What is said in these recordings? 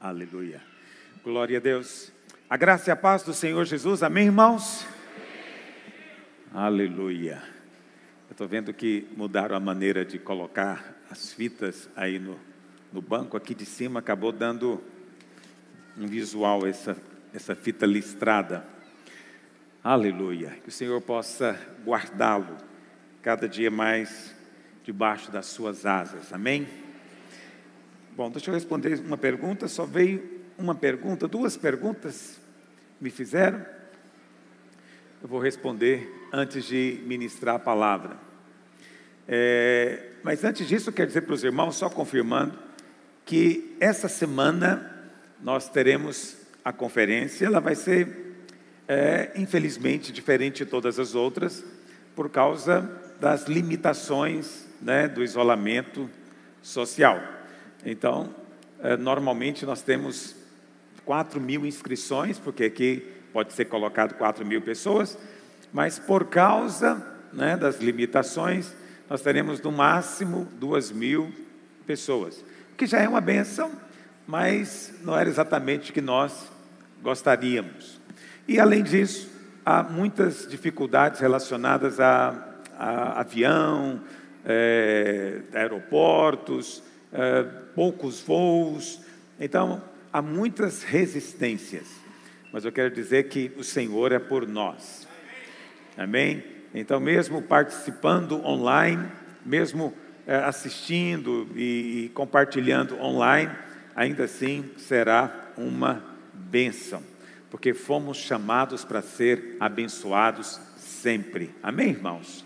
Aleluia. Glória a Deus. A graça e a paz do Senhor Jesus. Amém, irmãos? Amém. Aleluia. Eu estou vendo que mudaram a maneira de colocar as fitas aí no banco. Aqui de cima acabou dando um visual essa fita listrada. Aleluia. Que o Senhor possa guardá-lo cada dia mais debaixo das suas asas. Amém? Bom, deixa eu responder uma pergunta. Só veio uma pergunta, duas perguntas me fizeram. Eu vou responder antes de ministrar a palavra. Mas antes disso, quero dizer para os irmãos, só confirmando, que essa semana nós teremos a conferência. Ela vai ser, infelizmente, diferente de todas as outras, por causa das limitações, né, do isolamento social. Então, normalmente nós temos 4 mil inscrições, porque aqui pode ser colocado 4 mil pessoas, mas por causa, né, das limitações, nós teremos no máximo 2 mil pessoas, o que já é uma bênção, mas não era exatamente o que nós gostaríamos. E além disso, há muitas dificuldades relacionadas a avião, aeroportos, poucos voos. Então, há muitas resistências, mas eu quero dizer que o Senhor é por nós. Amém? Então, mesmo participando online, mesmo assistindo e compartilhando online, ainda assim será uma bênção, porque fomos chamados para ser abençoados sempre. Amém, irmãos?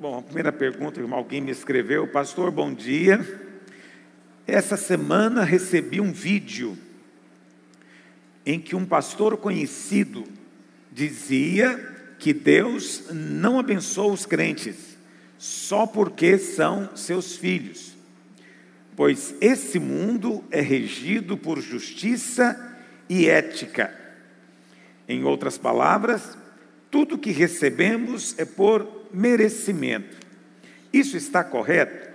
Bom, a primeira pergunta, alguém me escreveu: pastor, bom dia. Essa semana recebi um vídeo em que um pastor conhecido dizia que Deus não abençoa os crentes só porque são seus filhos, pois esse mundo é regido por justiça e ética. Em outras palavras, tudo que recebemos é por merecimento. Isso está correto?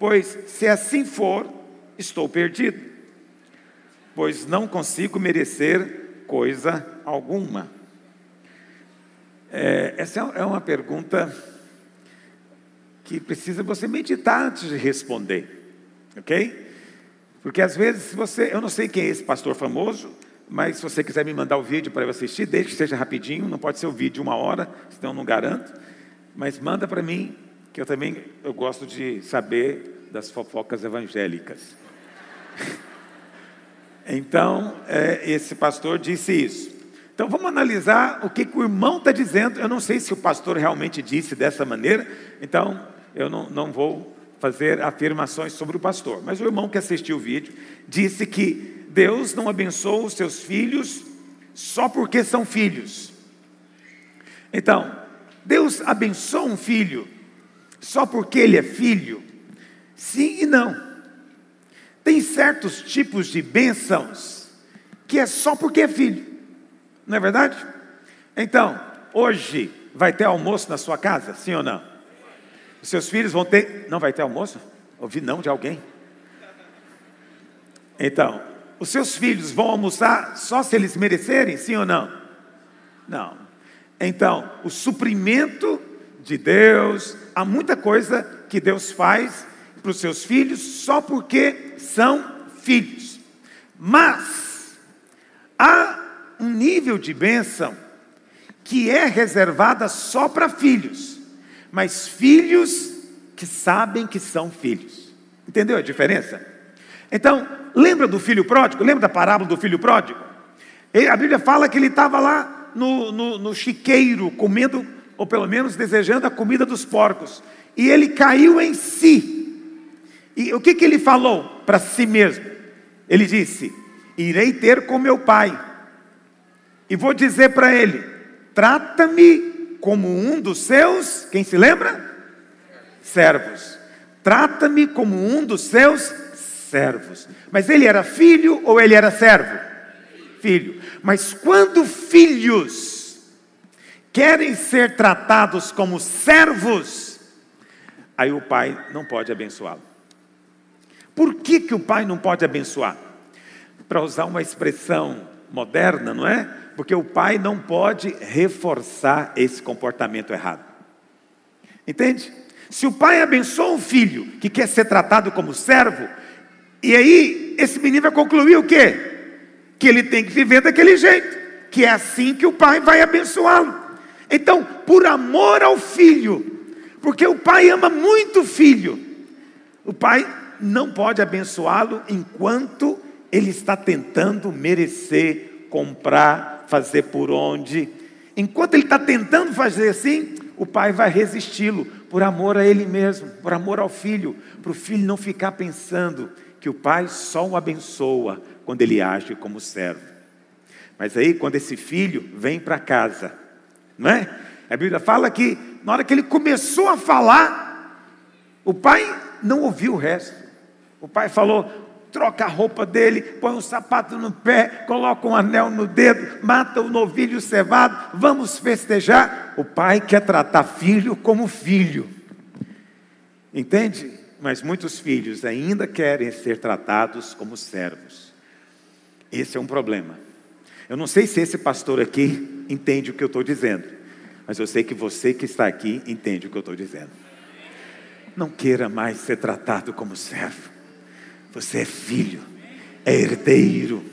Pois, se assim for, estou perdido, pois não consigo merecer coisa alguma. Essa é uma pergunta que precisa você meditar antes de responder, ok? Porque às vezes eu não sei quem é esse pastor famoso, mas se você quiser me mandar o vídeo para eu assistir, desde que seja rapidinho, não pode ser o vídeo de 1 hora, senão não garanto, mas manda para mim, que eu gosto de saber das fofocas evangélicas. Então, esse pastor disse isso. Então, vamos analisar o que o irmão está dizendo. Eu não sei se o pastor realmente disse dessa maneira, então eu não vou fazer afirmações sobre o pastor. Mas o irmão que assistiu o vídeo disse que Deus não abençoa os seus filhos só porque são filhos. Então, Deus abençoa um filho só porque ele é filho? Sim e não. Tem certos tipos de bênçãos que é só porque é filho, não é verdade? Então, hoje vai ter almoço na sua casa, sim ou não? Os seus filhos vão ter... Não vai ter almoço? Ouvi não de alguém. Então, os seus filhos vão almoçar só se eles merecerem, sim ou não? Não. Então, o suprimento de Deus, há muita coisa que Deus faz para os seus filhos só porque são filhos. Mas há um nível de bênção que é reservada só para filhos, mas filhos que sabem que são filhos. Entendeu a diferença? Então, lembra do filho pródigo? Lembra da parábola do filho pródigo? A Bíblia fala que ele estava lá no chiqueiro, comendo, ou pelo menos desejando a comida dos porcos, e ele caiu em si. E o que ele falou para si mesmo? Ele disse: irei ter com meu pai, e vou dizer para ele: trata-me como um dos seus, quem se lembra? Servos. Trata-me como um dos seus servos. Mas ele era filho ou ele era servo? Filho. Mas quando filhos querem ser tratados como servos, aí o pai não pode abençoá-lo, Por que o pai não pode abençoar? Para usar uma expressão moderna, não é? Porque o pai não pode reforçar esse comportamento errado. Entende? Se o pai abençoa um filho que quer ser tratado como servo, e aí esse menino vai concluir o quê? Que ele tem que viver daquele jeito, que é assim que o pai vai abençoá-lo. Então, por amor ao filho, porque o pai ama muito o filho, o pai não pode abençoá-lo enquanto ele está tentando merecer, comprar, fazer por onde. Enquanto ele está tentando fazer assim, o pai vai resisti-lo, por amor a ele mesmo, por amor ao filho, para o filho não ficar pensando que o pai só o abençoa quando ele age como servo. Mas aí quando esse filho vem para casa, não é? A Bíblia fala que na hora que ele começou a falar, o pai não ouviu o resto. O pai falou: troca a roupa dele, põe um sapato no pé, coloca um anel no dedo, mata o novilho cevado, vamos festejar. O pai quer tratar filho como filho, entende? Mas muitos filhos ainda querem ser tratados como servos. Esse é um problema. Eu não sei se esse pastor aqui entende o que eu estou dizendo, mas eu sei que você que está aqui entende o que eu estou dizendo. Não queira mais ser tratado como servo. Você é filho, é herdeiro,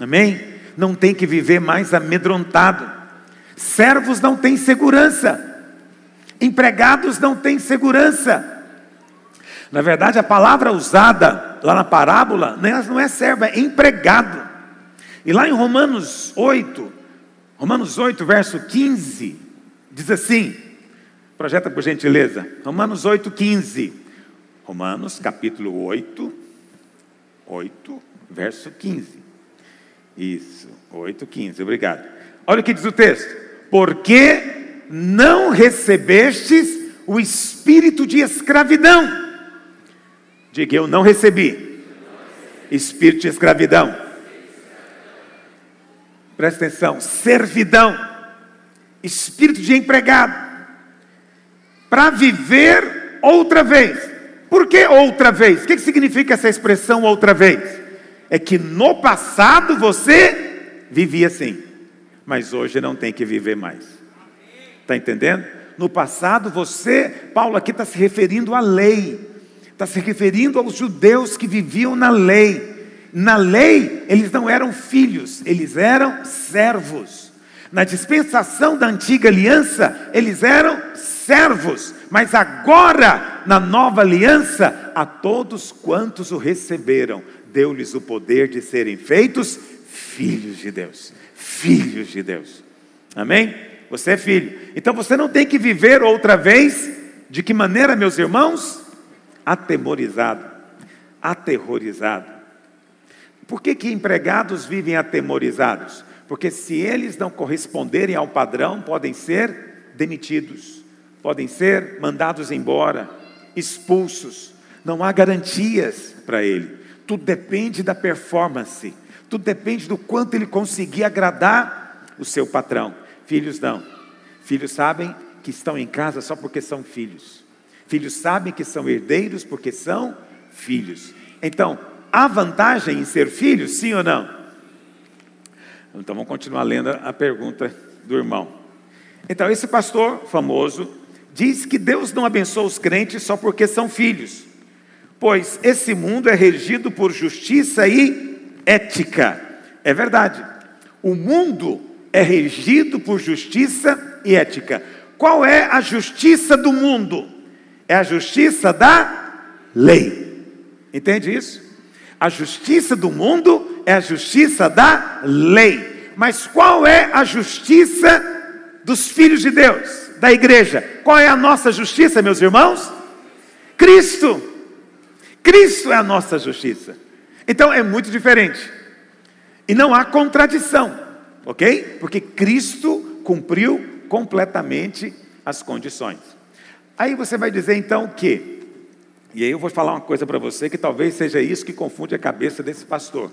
amém? Não tem que viver mais amedrontado. Servos não têm segurança, empregados não têm segurança. Na verdade, a palavra usada lá na parábola não é servo, é empregado. E lá em Romanos 8, verso 15, diz assim, projeta por gentileza, Romanos 8, 15, Romanos capítulo 8, verso 15, isso, 8, 15, obrigado. Olha o que diz o texto: porque não recebestes o espírito de escravidão, diga eu não recebi espírito de escravidão, presta atenção, servidão, espírito de empregado, para viver outra vez. Por que outra vez? O que significa essa expressão outra vez? É que no passado você vivia assim, mas hoje não tem que viver mais. Está entendendo? No passado você, Paulo aqui está se referindo à lei, está se referindo aos judeus que viviam na lei. Na lei eles não eram filhos, eles eram servos. Na dispensação da antiga aliança eles eram servos, mas agora na nova aliança, a todos quantos o receberam, deu-lhes o poder de serem feitos filhos de Deus, filhos de Deus, amém? Você é filho, então você não tem que viver outra vez. De que maneira, meus irmãos? Atemorizado, aterrorizado. Por que empregados vivem atemorizados? Porque se eles não corresponderem ao padrão, podem ser demitidos, podem ser mandados embora, expulsos. Não há garantias para ele. Tudo depende da performance, tudo depende do quanto ele conseguir agradar o seu patrão. Filhos não. Filhos sabem que estão em casa só porque são filhos. Filhos sabem que são herdeiros porque são filhos. Então, há vantagem em ser filho, sim ou não? Então vamos continuar lendo a pergunta do irmão. Então esse pastor famoso diz que Deus não abençoa os crentes só porque são filhos, pois esse mundo é regido por justiça e ética. É verdade, o mundo é regido por justiça e ética. Qual é a justiça do mundo? É a justiça da lei, entende isso? A justiça do mundo é a justiça da lei. Mas qual é a justiça dos filhos de Deus, da igreja? Qual é a nossa justiça, meus irmãos? Cristo. Cristo é a nossa justiça. Então é muito diferente. E não há contradição, ok? Porque Cristo cumpriu completamente as condições. Aí você vai dizer então que... E aí eu vou falar uma coisa para você, que talvez seja isso que confunde a cabeça desse pastor.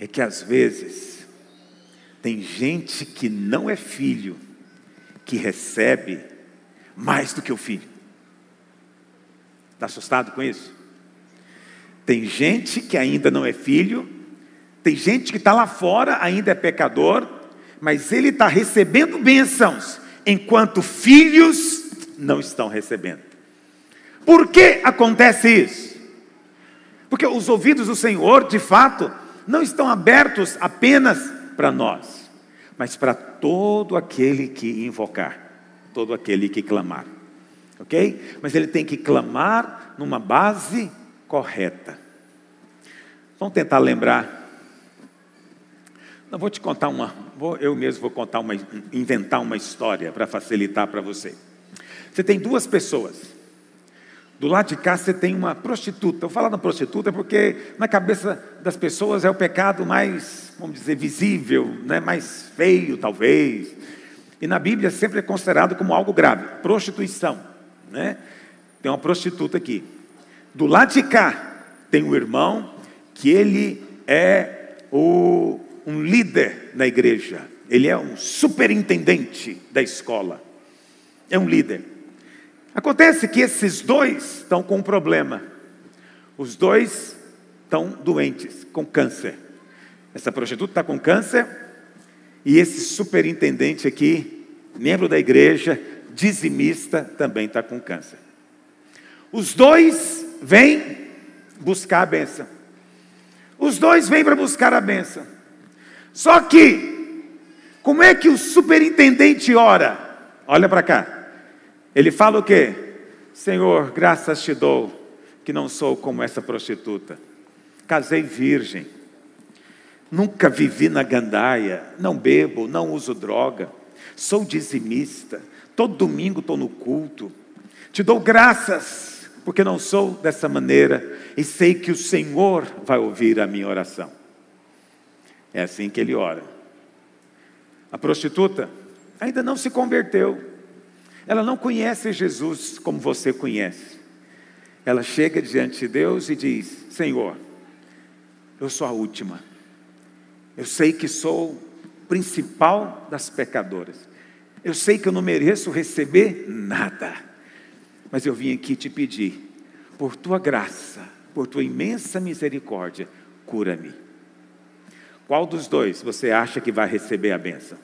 É que às vezes tem gente que não é filho, que recebe mais do que o filho. Está assustado com isso? Tem gente que ainda não é filho, tem gente que está lá fora, ainda é pecador, mas ele está recebendo bênçãos, enquanto filhos não estão recebendo. Por que acontece isso? Porque os ouvidos do Senhor, de fato, não estão abertos apenas para nós, mas para todo aquele que invocar, todo aquele que clamar, ok? Mas ele tem que clamar numa base correta. Vamos tentar lembrar. Não vou te contar eu mesmo vou inventar uma história para facilitar para você. Você tem duas pessoas. Do lado de cá você tem uma prostituta. Eu falo da prostituta porque na cabeça das pessoas é o pecado mais, vamos dizer, visível, né? Mais feio talvez. E na Bíblia sempre é considerado como algo grave, prostituição, né? Tem uma prostituta aqui. Do lado de cá tem um irmão que ele é um líder na igreja. Ele é um superintendente da escola. É um líder. Acontece que esses dois estão com um problema. Os dois estão doentes, com câncer. Essa prostituta está com câncer. E esse superintendente aqui, membro da igreja, dizimista, também está com câncer. Os dois vêm buscar a bênção. Os dois vêm para buscar a bênção. Só que, como é que o superintendente ora? Olha para cá. Ele fala o quê? Senhor, graças te dou, que não sou como essa prostituta. Casei virgem. Nunca vivi na gandaia, não bebo, não uso droga, sou dizimista, todo domingo estou no culto, te dou graças, porque não sou dessa maneira, e sei que o Senhor vai ouvir a minha oração. É assim que ele ora. A prostituta ainda não se converteu, ela não conhece Jesus como você conhece. Ela chega diante de Deus e diz: Senhor, eu sou a última. Eu sei que sou o principal das pecadoras. Eu sei que eu não mereço receber nada. Mas eu vim aqui te pedir, por tua graça, por tua imensa misericórdia, cura-me. Qual dos dois você acha que vai receber a bênção?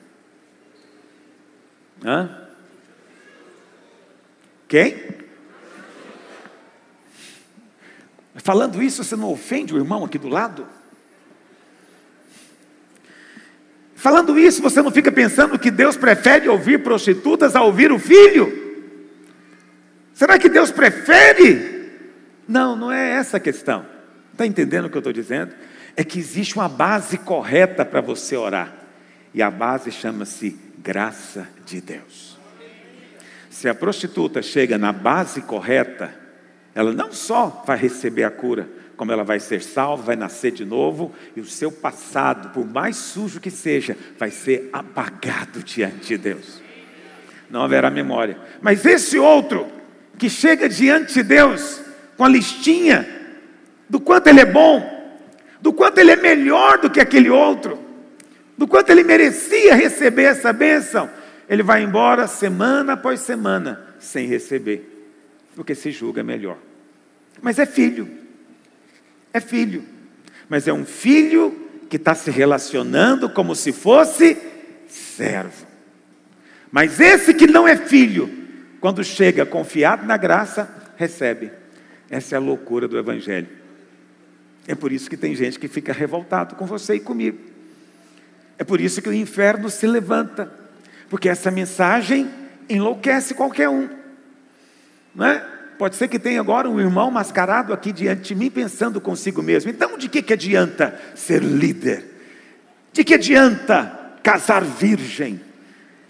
Hã? Quem? Falando isso, você não ofende o irmão aqui do lado? Falando isso, você não fica pensando que Deus prefere ouvir prostitutas a ouvir o filho? Será que Deus prefere? Não, não é essa a questão. Está entendendo o que eu estou dizendo? É que existe uma base correta para você orar. E a base chama-se graça de Deus. Se a prostituta chega na base correta, ela não só vai receber a cura, como ela vai ser salva, vai nascer de novo, e o seu passado, por mais sujo que seja, vai ser apagado diante de Deus. Não haverá memória. Mas esse outro, que chega diante de Deus, com a listinha, do quanto ele é bom, do quanto ele é melhor do que aquele outro, do quanto ele merecia receber essa bênção, ele vai embora semana após semana, sem receber, porque se julga melhor. Mas é filho. É filho, mas é um filho que está se relacionando como se fosse servo. Mas esse que não é filho, quando chega confiado na graça, recebe. Essa é a loucura do Evangelho. É por isso que tem gente que fica revoltado com você e comigo. É por isso que o inferno se levanta, porque essa mensagem enlouquece qualquer um, não é? Pode ser que tenha agora um irmão mascarado aqui diante de mim, pensando consigo mesmo. Então, de que adianta ser líder? De que adianta casar virgem?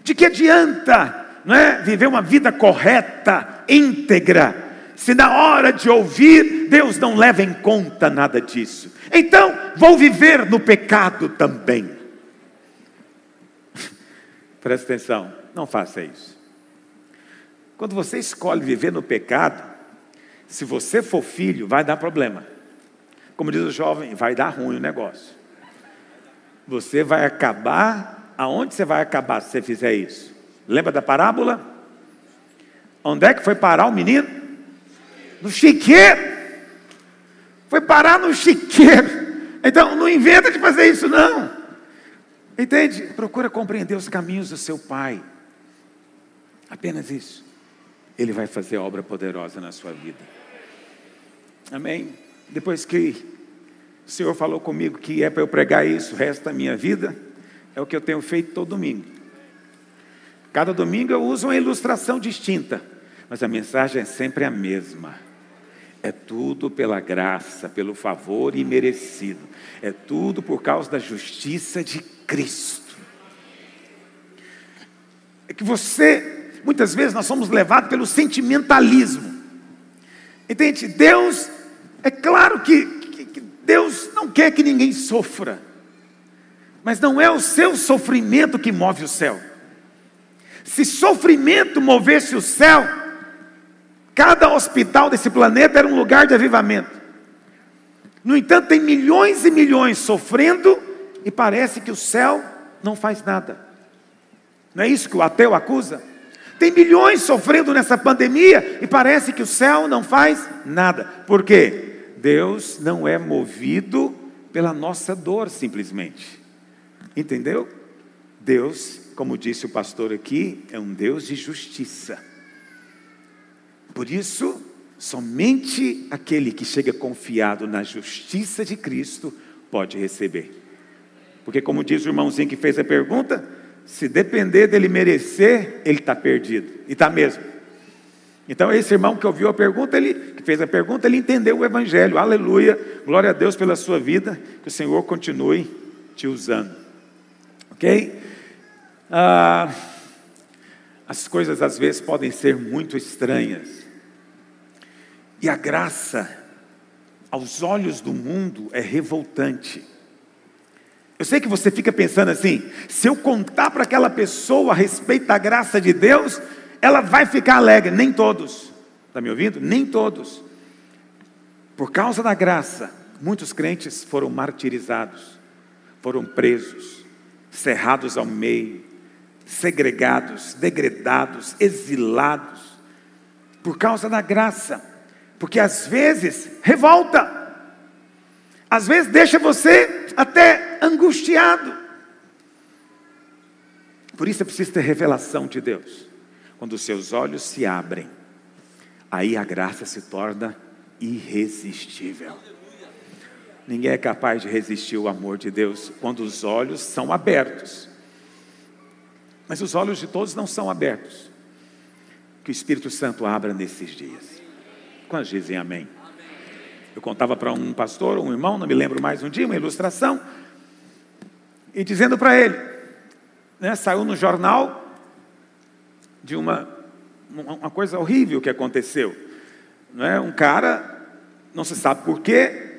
De que adianta, não é, viver uma vida correta, íntegra, se na hora de ouvir, Deus não leva em conta nada disso? Então, vou viver no pecado também. Presta atenção, não faça isso. Quando você escolhe viver no pecado, se você for filho, vai dar problema. Como diz o jovem, vai dar ruim o negócio. Você vai acabar, aonde você vai acabar se você fizer isso? Lembra da parábola? Onde é que foi parar o menino? No chiqueiro. foi parar no chiqueiro. Então, não inventa de fazer isso, não. Entende? Procura compreender os caminhos do seu Pai. Apenas isso. Ele vai fazer obra poderosa na sua vida. Amém? Depois que o Senhor falou comigo que é para eu pregar isso o resto da minha vida, é o que eu tenho feito todo domingo. Cada domingo eu uso uma ilustração distinta, mas a mensagem é sempre a mesma. É tudo pela graça, pelo favor imerecido. É tudo por causa da justiça de Cristo. É que você, muitas vezes nós somos levados pelo sentimentalismo. Entende? Deus, é claro que Deus não quer que ninguém sofra. Mas não é o seu sofrimento que move o céu. Se sofrimento movesse o céu, cada hospital desse planeta era um lugar de avivamento. No entanto, tem milhões e milhões sofrendo e parece que o céu não faz nada. Não é isso que o ateu acusa? Tem milhões sofrendo nessa pandemia e parece que o céu não faz nada. Por quê? Deus não é movido pela nossa dor simplesmente. Entendeu? Deus, como disse o pastor aqui, é um Deus de justiça. Por isso, somente aquele que chega confiado na justiça de Cristo pode receber. Porque como diz o irmãozinho que fez a pergunta, se depender dele merecer, ele está perdido. E está mesmo. Então esse irmão que ouviu a pergunta, ele entendeu o Evangelho. Aleluia, glória a Deus pela sua vida, que o Senhor continue te usando. Ok? As coisas às vezes podem ser muito estranhas. E a graça, aos olhos do mundo, é revoltante. Eu sei que você fica pensando assim: se eu contar para aquela pessoa a respeito da graça de Deus, ela vai ficar alegre. Nem todos. Está me ouvindo? Nem todos. Por causa da graça, muitos crentes foram martirizados, foram presos, cerrados ao meio, segregados, degradados, exilados, por causa da graça. Porque às vezes revolta, às vezes deixa você até angustiado. Por isso é preciso ter revelação de Deus. Quando os seus olhos se abrem, aí a graça se torna irresistível. Ninguém é capaz de resistir o amor de Deus quando os olhos são abertos. Mas os olhos de todos não são abertos. Que o Espírito Santo abra nesses dias. Quantos dizem amém? Eu contava para um pastor, um irmão, não me lembro mais um dia, uma ilustração, e dizendo para ele, né, saiu no jornal de uma coisa horrível que aconteceu, né? Um cara, não se sabe porquê,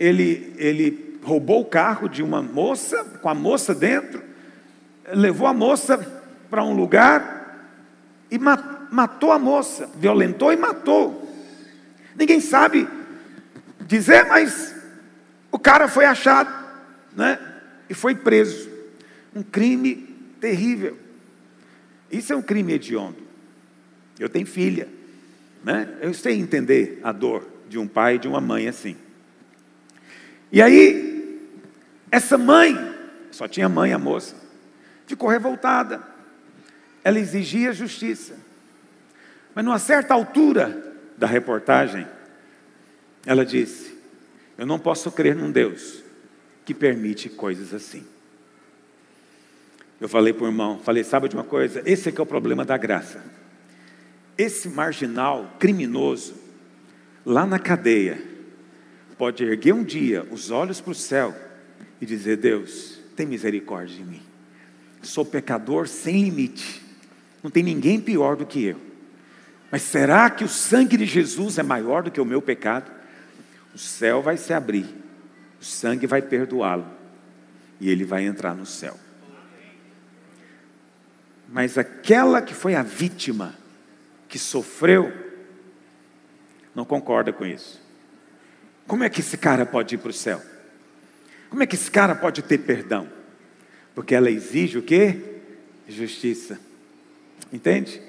ele roubou o carro de uma moça, com a moça dentro, levou a moça para um lugar e matou a moça, violentou e matou. Ninguém sabe dizer, mas o cara foi achado, né? E foi preso. Um crime terrível. Isso é um crime hediondo. Eu tenho filha, né? Eu sei entender a dor de um pai e de uma mãe assim. E aí, essa mãe, só tinha mãe a moça, ficou revoltada. Ela exigia justiça. Mas numa certa altura da reportagem, ela disse: eu não posso crer num Deus que permite coisas assim. Eu falei para o irmão, sabe de uma coisa? Esse é que é o problema da graça. Esse marginal, criminoso, lá na cadeia, pode erguer um dia os olhos para o céu e dizer: Deus, tem misericórdia de mim. Sou pecador sem limite, não tem ninguém pior do que eu, mas será que o sangue de Jesus é maior do que o meu pecado? O céu vai se abrir, o sangue vai perdoá-lo e ele vai entrar no céu. Mas aquela que foi a vítima, que sofreu, não concorda com isso. Como é que esse cara pode ir para o céu? Como é que esse cara pode ter perdão? Porque ela exige o quê? Justiça. Entende?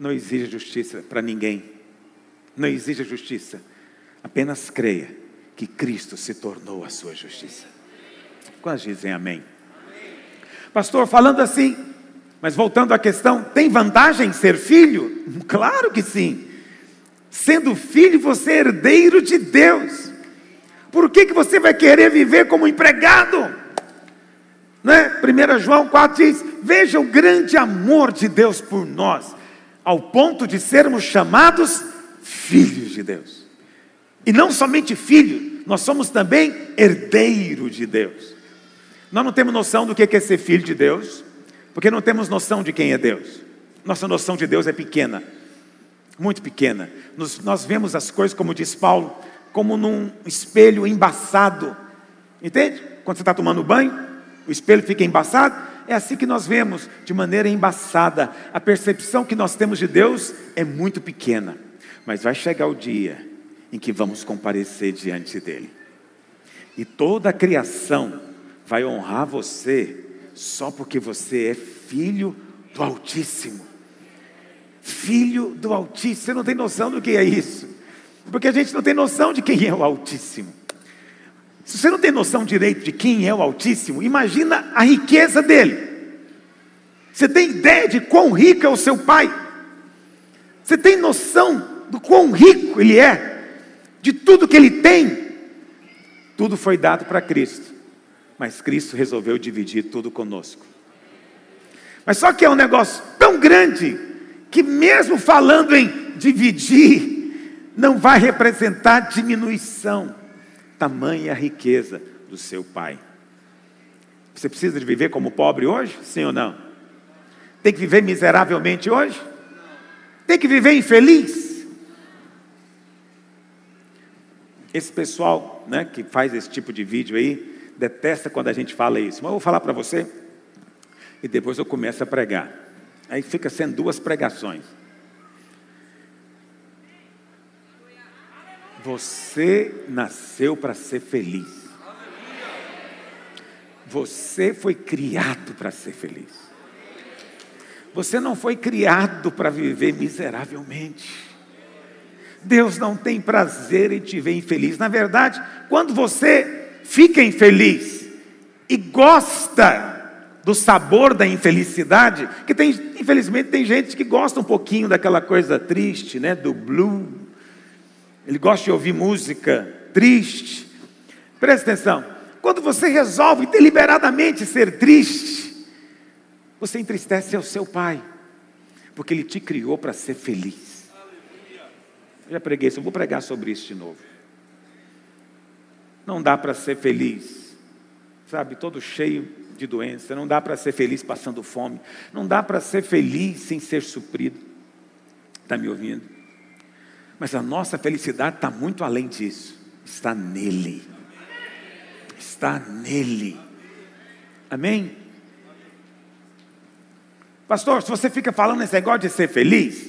Não exige justiça para ninguém. Não exige justiça. Apenas creia que Cristo se tornou a sua justiça. Quantos dizem amém? Pastor, falando assim, mas voltando à questão, tem vantagem ser filho? Claro que sim. Sendo filho, você é herdeiro de Deus. Por que você vai querer viver como empregado? Né? 1 João 4 diz, veja o grande amor de Deus por nós, ao ponto de sermos chamados filhos de Deus. E não somente filho, nós somos também herdeiro de Deus. Nós não temos noção do que é ser filho de Deus, porque não temos noção de quem é Deus. Nossa noção de Deus é pequena, muito pequena. Nós vemos as coisas, como diz Paulo, como num espelho embaçado. Entende? Quando você está tomando banho, o espelho fica embaçado. É assim que nós vemos, de maneira embaçada. A percepção que nós temos de Deus é muito pequena. Mas vai chegar o dia em que vamos comparecer diante dele. E toda a criação vai honrar você só porque você é filho do Altíssimo. Filho do Altíssimo. Você não tem noção do que é isso. Porque a gente não tem noção de quem é o Altíssimo. Se você não tem noção direito de quem é o Altíssimo, imagina a riqueza dele. Você tem ideia de quão rico é o seu Pai? Você tem noção do quão rico ele é? De tudo que ele tem? Tudo foi dado para Cristo. Mas Cristo resolveu dividir tudo conosco. Mas só que é um negócio tão grande, que mesmo falando em dividir, não vai representar diminuição. Tamanha riqueza do seu Pai. Você precisa de viver como pobre hoje? Sim ou não? Tem que viver miseravelmente hoje? Tem que viver infeliz? Esse pessoal, né, que faz esse tipo de vídeo aí, detesta quando a gente fala isso. Mas eu vou falar para você e depois eu começo a pregar. Aí fica sendo duas pregações. Você nasceu para ser feliz. Você foi criado para ser feliz. Você não foi criado para viver miseravelmente. Deus não tem prazer em te ver infeliz. Na verdade, quando você fica infeliz e gosta do sabor da infelicidade, que tem, infelizmente tem gente que gosta um pouquinho daquela coisa triste, né, do blue, ele gosta de ouvir música triste. Presta atenção, quando você resolve deliberadamente ser triste, você entristece ao seu Pai, porque ele te criou para ser feliz. Eu já preguei isso, eu vou pregar sobre isso de novo. Não dá para ser feliz, sabe, todo cheio de doença. Não dá para ser feliz passando fome. Não dá para ser feliz sem ser suprido. Está me ouvindo? Mas a nossa felicidade está muito além disso. Está nele. Está nele. Amém? Pastor, se você fica falando esse negócio de ser feliz,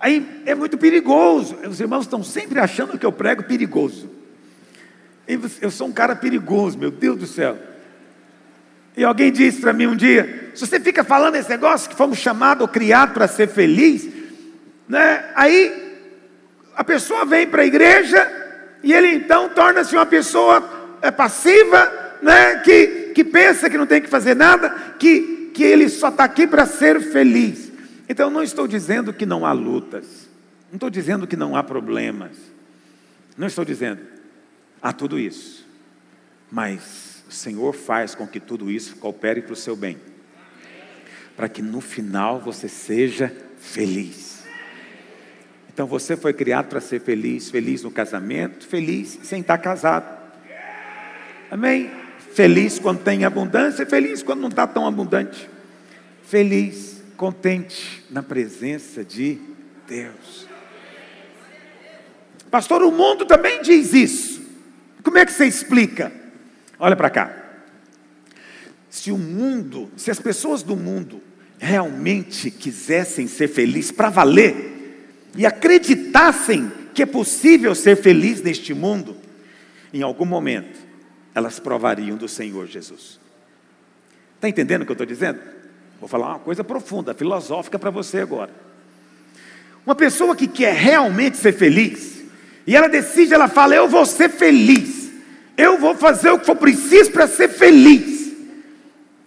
aí é muito perigoso. Os irmãos estão sempre achando que eu prego perigoso. Eu sou um cara perigoso, meu Deus do céu. E alguém disse para mim um dia, se você fica falando esse negócio, que fomos chamados ou criados para ser feliz, né? Aí a pessoa vem para a igreja, e ele então torna-se uma pessoa passiva, né? Que pensa que não tem que fazer nada, que ele só está aqui para ser feliz. Então não estou dizendo que não há lutas, não estou dizendo que não há problemas, não estou dizendo. Há tudo isso, mas o Senhor faz com que tudo isso coopere para o seu bem, para que no final você seja feliz. Então você foi criado para ser feliz, feliz no casamento, feliz sem estar casado, amém? Feliz quando tem abundância, feliz quando não está tão abundante, feliz, contente na presença de Deus. Pastor, o mundo também diz isso. Como é que você explica? Olha para cá. Se as pessoas do mundo realmente quisessem ser felizes para valer, e acreditassem que é possível ser feliz neste mundo, em algum momento, elas provariam do Senhor Jesus. Está entendendo o que eu estou dizendo? Vou falar uma coisa profunda, filosófica para você agora. Uma pessoa que quer realmente ser feliz, E ela decide, ela fala, eu vou ser feliz. Eu vou fazer o que for preciso para ser feliz.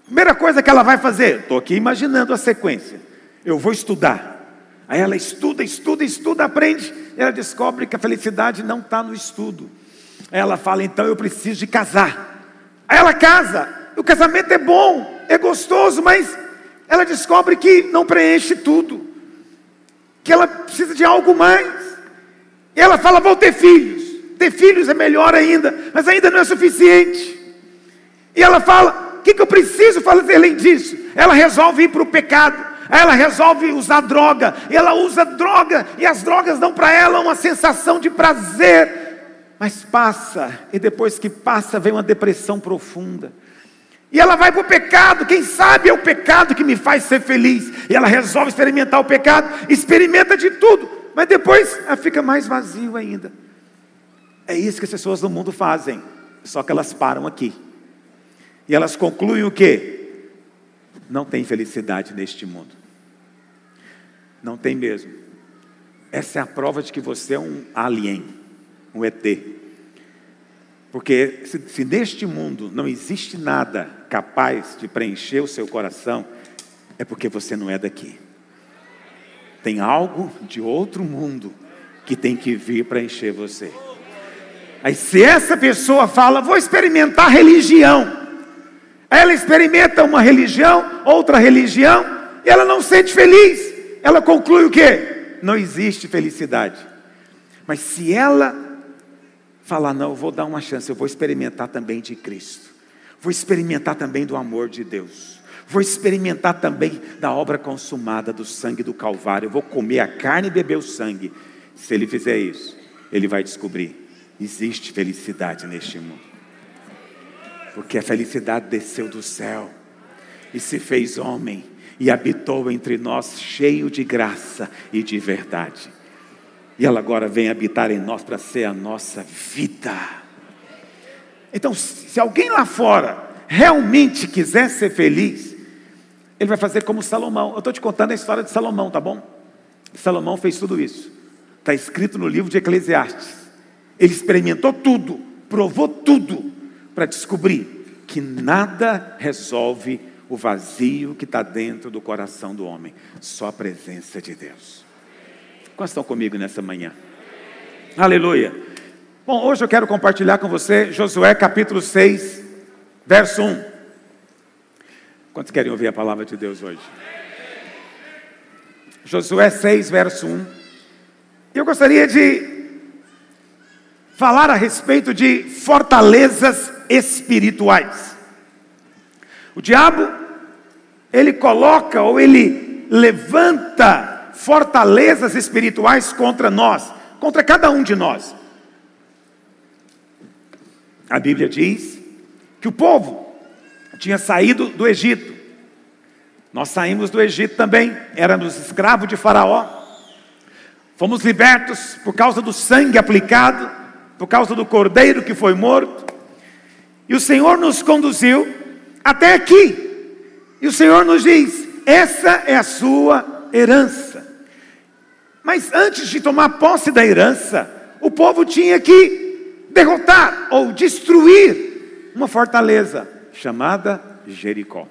Primeira coisa que ela vai fazer, estou aqui imaginando a sequência. Eu vou estudar. Aí ela estuda, aprende. E ela descobre que a felicidade não está no estudo. Aí ela fala, então eu preciso de casar. Aí ela casa. O casamento é bom, é gostoso, mas ela descobre que não preenche tudo, que ela precisa de algo mais. E ela fala, vou ter filhos. Ter filhos é melhor ainda, mas ainda não é suficiente. E ela fala, o que eu preciso fazer além disso? Ela resolve ir para o pecado. Ela resolve usar droga, ela usa droga, e as drogas dão para ela uma sensação de prazer, mas passa, e depois que passa, vem uma depressão profunda, e ela vai para o pecado. Quem sabe é o pecado que me faz ser feliz, e ela resolve experimentar o pecado, experimenta de tudo, mas depois ela fica mais vazio ainda. É isso que as pessoas no mundo fazem, só que elas param aqui, e elas concluem o quê? Não tem felicidade neste mundo. Não tem mesmo. Essa é a prova de que você é um alien, um ET. Porque se neste mundo não existe nada capaz de preencher o seu coração, é porque você não é daqui. Tem algo de outro mundo que tem que vir preencher você. Aí se essa pessoa fala, vou experimentar religião, ela experimenta uma religião, outra religião, e ela não se sente feliz. Ela conclui o quê? Não existe felicidade. Mas se ela falar, não, eu vou dar uma chance, eu vou experimentar também de Cristo, vou experimentar também do amor de Deus, vou experimentar também da obra consumada, do sangue do Calvário, eu vou comer a carne e beber o sangue. Se ele fizer isso, ele vai descobrir, existe felicidade neste mundo. Porque a felicidade desceu do céu e se fez homem e habitou entre nós, cheio de graça e de verdade. E ela agora vem habitar em nós para ser a nossa vida. Então, se alguém lá fora realmente quiser ser feliz, ele vai fazer como Salomão. Eu estou te contando a história de Salomão, tá bom? Salomão fez tudo isso. Está escrito no livro de Eclesiastes. Ele experimentou tudo, provou tudo, para descobrir que nada resolve o vazio que está dentro do coração do homem, só a presença de Deus. Quantos estão comigo nessa manhã? Aleluia. Bom, hoje eu quero compartilhar com você Josué capítulo 6, verso 1. Quantos querem ouvir a palavra de Deus hoje? Josué 6, verso 1. Eu gostaria de falar a respeito de fortalezas espirituais. O diabo, ele coloca ou ele levanta fortalezas espirituais contra nós, contra cada um de nós. A Bíblia diz que o povo tinha saído do Egito. Nós saímos do Egito também, éramos escravos de Faraó. Fomos libertos por causa do sangue aplicado, por causa do cordeiro que foi morto, e o Senhor nos conduziu até aqui, e o Senhor nos diz, essa é a sua herança. Mas antes de tomar posse da herança, o povo tinha que derrotar, ou destruir, uma fortaleza, chamada Jericó.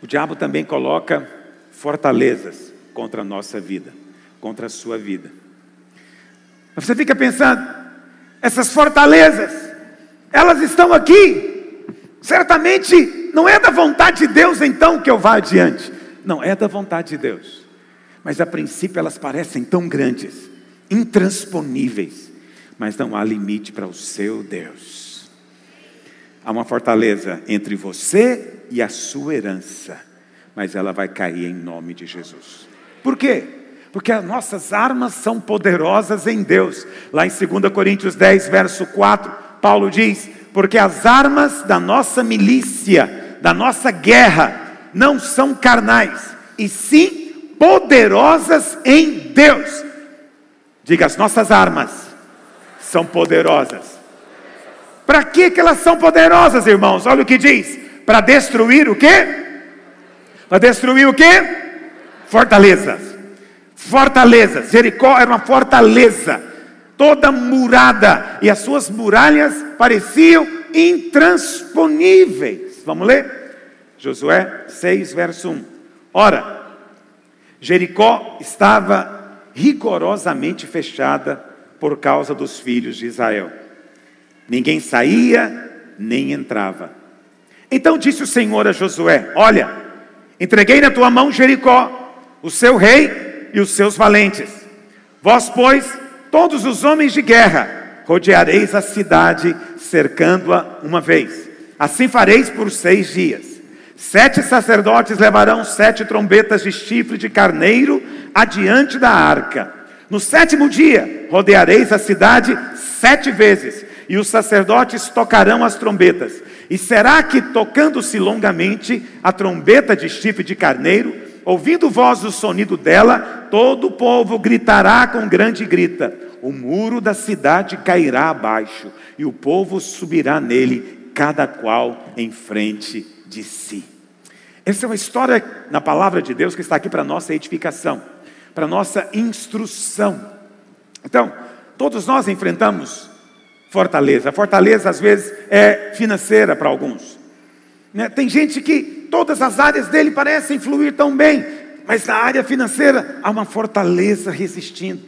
O diabo também coloca fortalezas contra a nossa vida, contra a sua vida. Você fica pensando, essas fortalezas, elas estão aqui, certamente não é da vontade de Deus então que eu vá adiante, não, é da vontade de Deus, mas a princípio elas parecem tão grandes, intransponíveis, mas não há limite para o seu Deus. Há uma fortaleza entre você e a sua herança, mas ela vai cair em nome de Jesus. Por quê? Porque as nossas armas são poderosas em Deus. Lá em 2 Coríntios 10, verso 4, Paulo diz, porque as armas da nossa milícia, da nossa guerra, não são carnais, e sim poderosas em Deus. Diga, as nossas armas são poderosas. Para que elas são poderosas, irmãos? Olha o que diz, para destruir o quê? Para destruir o quê? Fortalezas. Fortalezas. Jericó era uma fortaleza, toda murada, e as suas muralhas pareciam intransponíveis. Vamos ler? Josué 6, verso 1. Ora, Jericó estava rigorosamente fechada por causa dos filhos de Israel. Ninguém saía, nem entrava. Então disse o Senhor a Josué: olha, entreguei na tua mão Jericó, o seu rei e os seus valentes. Vós, pois, todos os homens de guerra, rodeareis a cidade, cercando-a uma vez. Assim fareis por 6 dias. 7 sacerdotes levarão 7 trombetas de chifre de carneiro adiante da arca. No 7º dia, rodeareis a cidade 7 vezes, e os sacerdotes tocarão as trombetas. E será que, tocando-se longamente a trombeta de chifre de carneiro, ouvindo vós o sonido dela, todo o povo gritará com grande grita. O muro da cidade cairá abaixo, e o povo subirá nele, cada qual em frente de si. Essa é uma história na palavra de Deus que está aqui para nossa edificação, para nossa instrução. Então, todos nós enfrentamos fortaleza. A fortaleza às vezes é financeira para alguns, né? Tem gente que todas as áreas dele parecem fluir tão bem, mas na área financeira há uma fortaleza resistindo.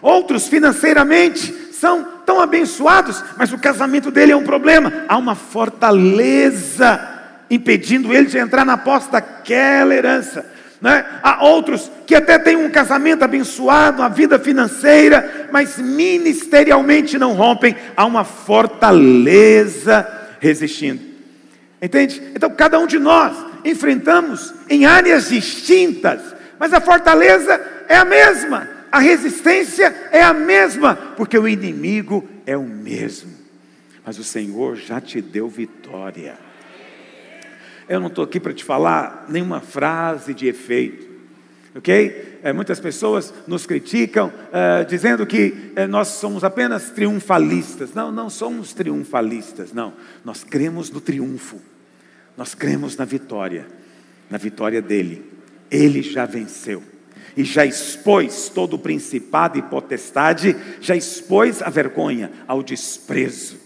Outros financeiramente são tão abençoados, mas o casamento dele é um problema. Há uma fortaleza impedindo ele de entrar na posse daquela herança, né? Há outros que até têm um casamento abençoado, uma vida financeira, mas ministerialmente não rompem. Há uma fortaleza resistindo, entende? Então cada um de nós enfrentamos em áreas distintas, mas a fortaleza é a mesma, a resistência é a mesma, porque o inimigo é o mesmo, mas o Senhor já te deu vitória. Eu não estou aqui para te falar nenhuma frase de efeito, ok? Muitas pessoas nos criticam dizendo que nós somos apenas triunfalistas. Não, não somos triunfalistas, não. Nós cremos no triunfo, nós cremos na vitória dele. Ele já venceu e já expôs todo o principado e potestade, já expôs a vergonha ao desprezo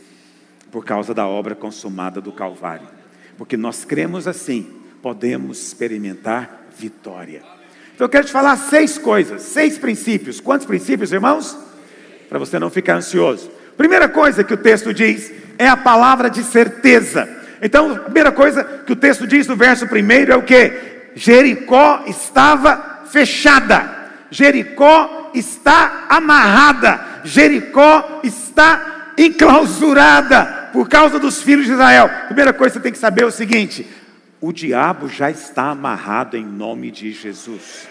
por causa da obra consumada do Calvário. Porque nós cremos assim, podemos experimentar vitória. Então eu quero te falar 6 coisas, 6 princípios. Quantos princípios, irmãos? Para você não ficar ansioso. Primeira coisa que o texto diz é a palavra de certeza. Então a primeira coisa que o texto diz no verso 1 é o que? Jericó estava fechada. Jericó está amarrada. Jericó está enclausurada por causa dos filhos de Israel. Primeira coisa que você tem que saber é o seguinte: o diabo já está amarrado em nome de Jesus,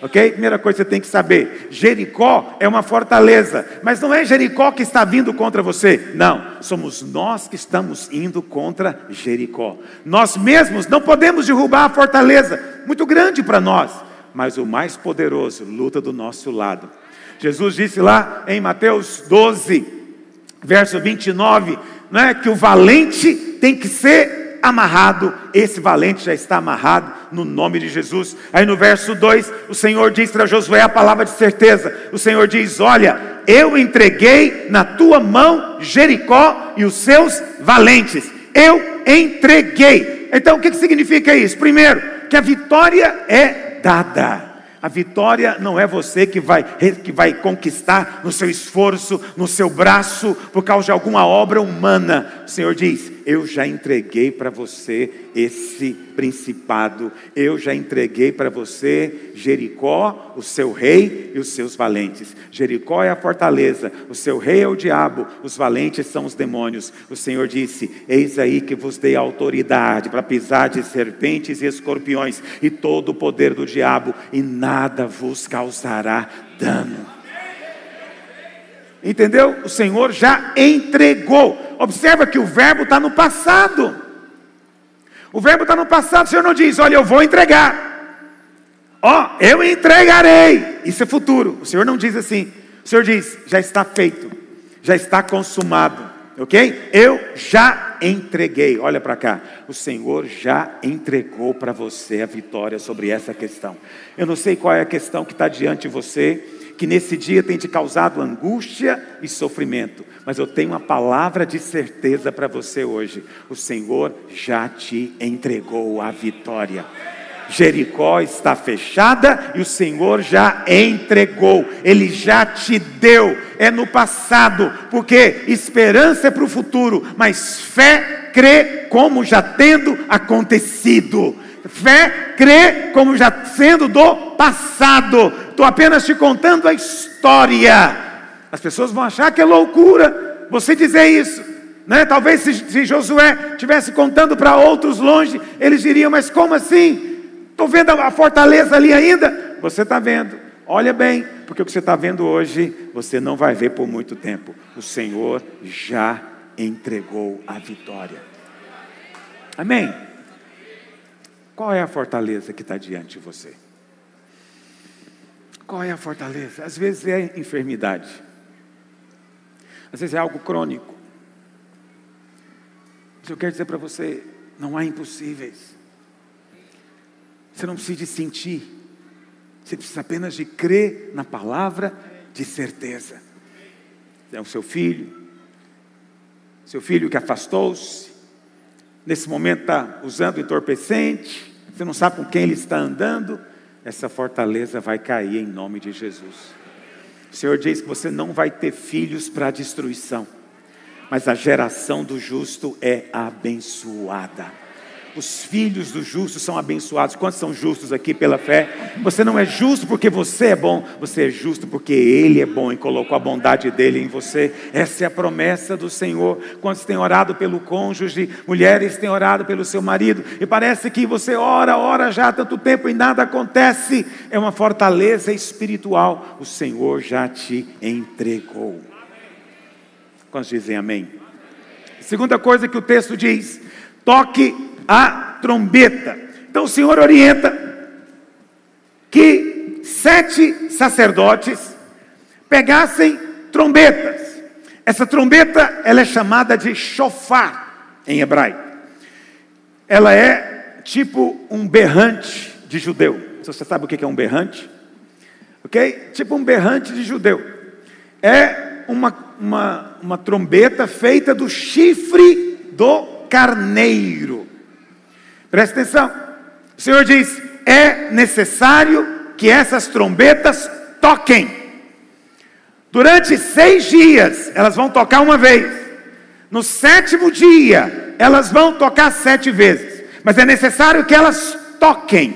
ok? Primeira coisa que você tem que saber: Jericó é uma fortaleza, mas não é Jericó que está vindo contra você, não, somos nós que estamos indo contra Jericó. Nós mesmos não podemos derrubar a fortaleza, muito grande para nós, mas o mais poderoso luta do nosso lado. Jesus disse lá em Mateus 12, verso 29, não é que o valente tem que ser amarrado. Esse valente já está amarrado no nome de Jesus. Aí no verso 2, o Senhor diz para Josué a palavra de certeza. O Senhor diz: olha, eu entreguei na tua mão Jericó e os seus valentes. Eu entreguei. Então o que significa isso? Primeiro, que a vitória é dada. A vitória não é você que vai conquistar no seu esforço, no seu braço, por causa de alguma obra humana. O Senhor diz: eu já entreguei para você esse principado, eu já entreguei para você Jericó, o seu rei e os seus valentes. Jericó é a fortaleza, o seu rei é o diabo, os valentes são os demônios. O Senhor disse: eis aí que vos dei autoridade para pisar de serpentes e escorpiões e todo o poder do diabo, e nada vos causará dano. Entendeu? O Senhor já entregou. Observa que o verbo está no passado. O verbo está no passado. O Senhor não diz: olha, eu vou entregar. Ó, eu entregarei. Isso é futuro. O Senhor não diz assim. O Senhor diz: já está feito, já está consumado, ok? Eu já entreguei. Olha para cá. O Senhor já entregou para você a vitória sobre essa questão. Eu não sei qual é a questão que está diante de você, que nesse dia tem te causado angústia e sofrimento. Mas eu tenho uma palavra de certeza para você hoje. O Senhor já te entregou a vitória. Jericó está fechada e o Senhor já entregou. Ele já te deu. É no passado, porque esperança é para o futuro. Mas fé crê como já tendo acontecido. Fé crê como já sendo do passado. Estou apenas te contando a história. As pessoas vão achar que é loucura você dizer isso, né? Talvez se Josué estivesse contando para outros longe, eles diriam: mas como assim? Estou vendo a fortaleza ali ainda. Você está vendo, olha bem, porque o que você está vendo hoje, você não vai ver por muito tempo. O Senhor já entregou a vitória. Amém? Qual é a fortaleza que está diante de você? Qual é a fortaleza? Às vezes é enfermidade. Às vezes é algo crônico. Mas eu quero dizer para você, não há impossíveis. Você não precisa de sentir. Você precisa apenas de crer na palavra de certeza. É o seu filho. Seu filho que afastou-se. Nesse momento está usando entorpecente. Você não sabe com quem ele está andando. Essa fortaleza vai cair em nome de Jesus. O Senhor diz que você não vai ter filhos para destruição, mas a geração do justo é abençoada. Os filhos do justo são abençoados. Quantos são justos aqui pela fé? Você não é justo porque você é bom, você é justo porque Ele é bom e colocou a bondade dEle em você. Essa é a promessa do Senhor. Quantos têm orado pelo cônjuge? Mulheres têm orado pelo seu marido, e parece que você ora já há tanto tempo e nada acontece. É uma fortaleza espiritual. O Senhor já te entregou. Quantos dizem amém? Segunda coisa que o texto diz: toque a trombeta. Então o Senhor orienta que 7 sacerdotes pegassem trombetas. Essa trombeta, ela é chamada de shofar em hebraico. Ela é tipo um berrante de judeu. Você sabe o que é um berrante? Ok? Tipo um berrante de judeu. É uma trombeta feita do chifre do carneiro. Preste atenção, o Senhor diz: é necessário que essas trombetas toquem. Durante 6 dias, elas vão tocar uma vez. No 7º dia, elas vão tocar 7 vezes. Mas é necessário que elas toquem.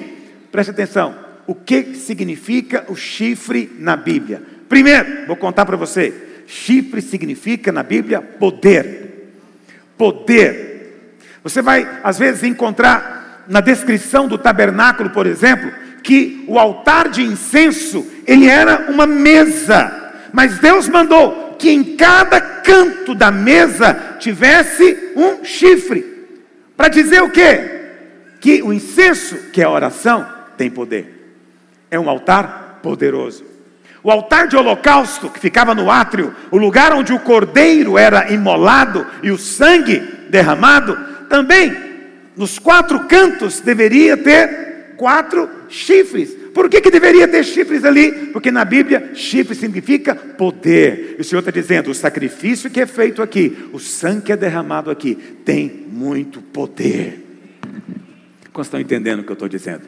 Preste atenção, o que significa o chifre na Bíblia? Primeiro, vou contar para você: chifre significa na Bíblia poder. Poder. Você vai, às vezes, encontrar na descrição do tabernáculo, por exemplo, que o altar de incenso, ele era uma mesa. Mas Deus mandou que em cada canto da mesa tivesse um chifre. Para dizer o quê? Que o incenso, que é a oração, tem poder. É um altar poderoso. O altar de holocausto, que ficava no átrio, o lugar onde o cordeiro era imolado e o sangue derramado, também, nos 4 cantos, deveria ter 4 chifres. Por que deveria ter chifres ali? Porque na Bíblia, chifre significa poder. E o Senhor está dizendo: o sacrifício que é feito aqui, o sangue que é derramado aqui, tem muito poder. Vocês estão entendendo o que eu estou dizendo?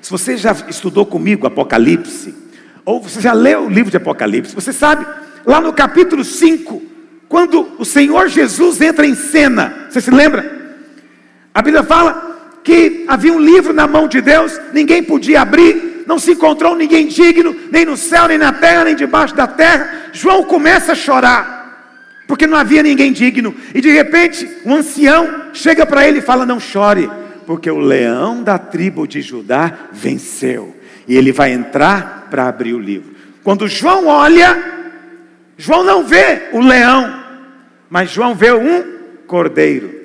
Se você já estudou comigo Apocalipse, ou você já leu o livro de Apocalipse, você sabe, lá no capítulo 5, quando o Senhor Jesus entra em cena, você se lembra? A Bíblia fala que havia um livro na mão de Deus, ninguém podia abrir, não se encontrou ninguém digno, nem no céu, nem na terra, nem debaixo da terra. João começa a chorar, porque não havia ninguém digno, e de repente um ancião chega para ele e fala: não chore, porque o leão da tribo de Judá venceu, e ele vai entrar para abrir o livro. Quando João olha, João não vê o leão, mas João vê um cordeiro.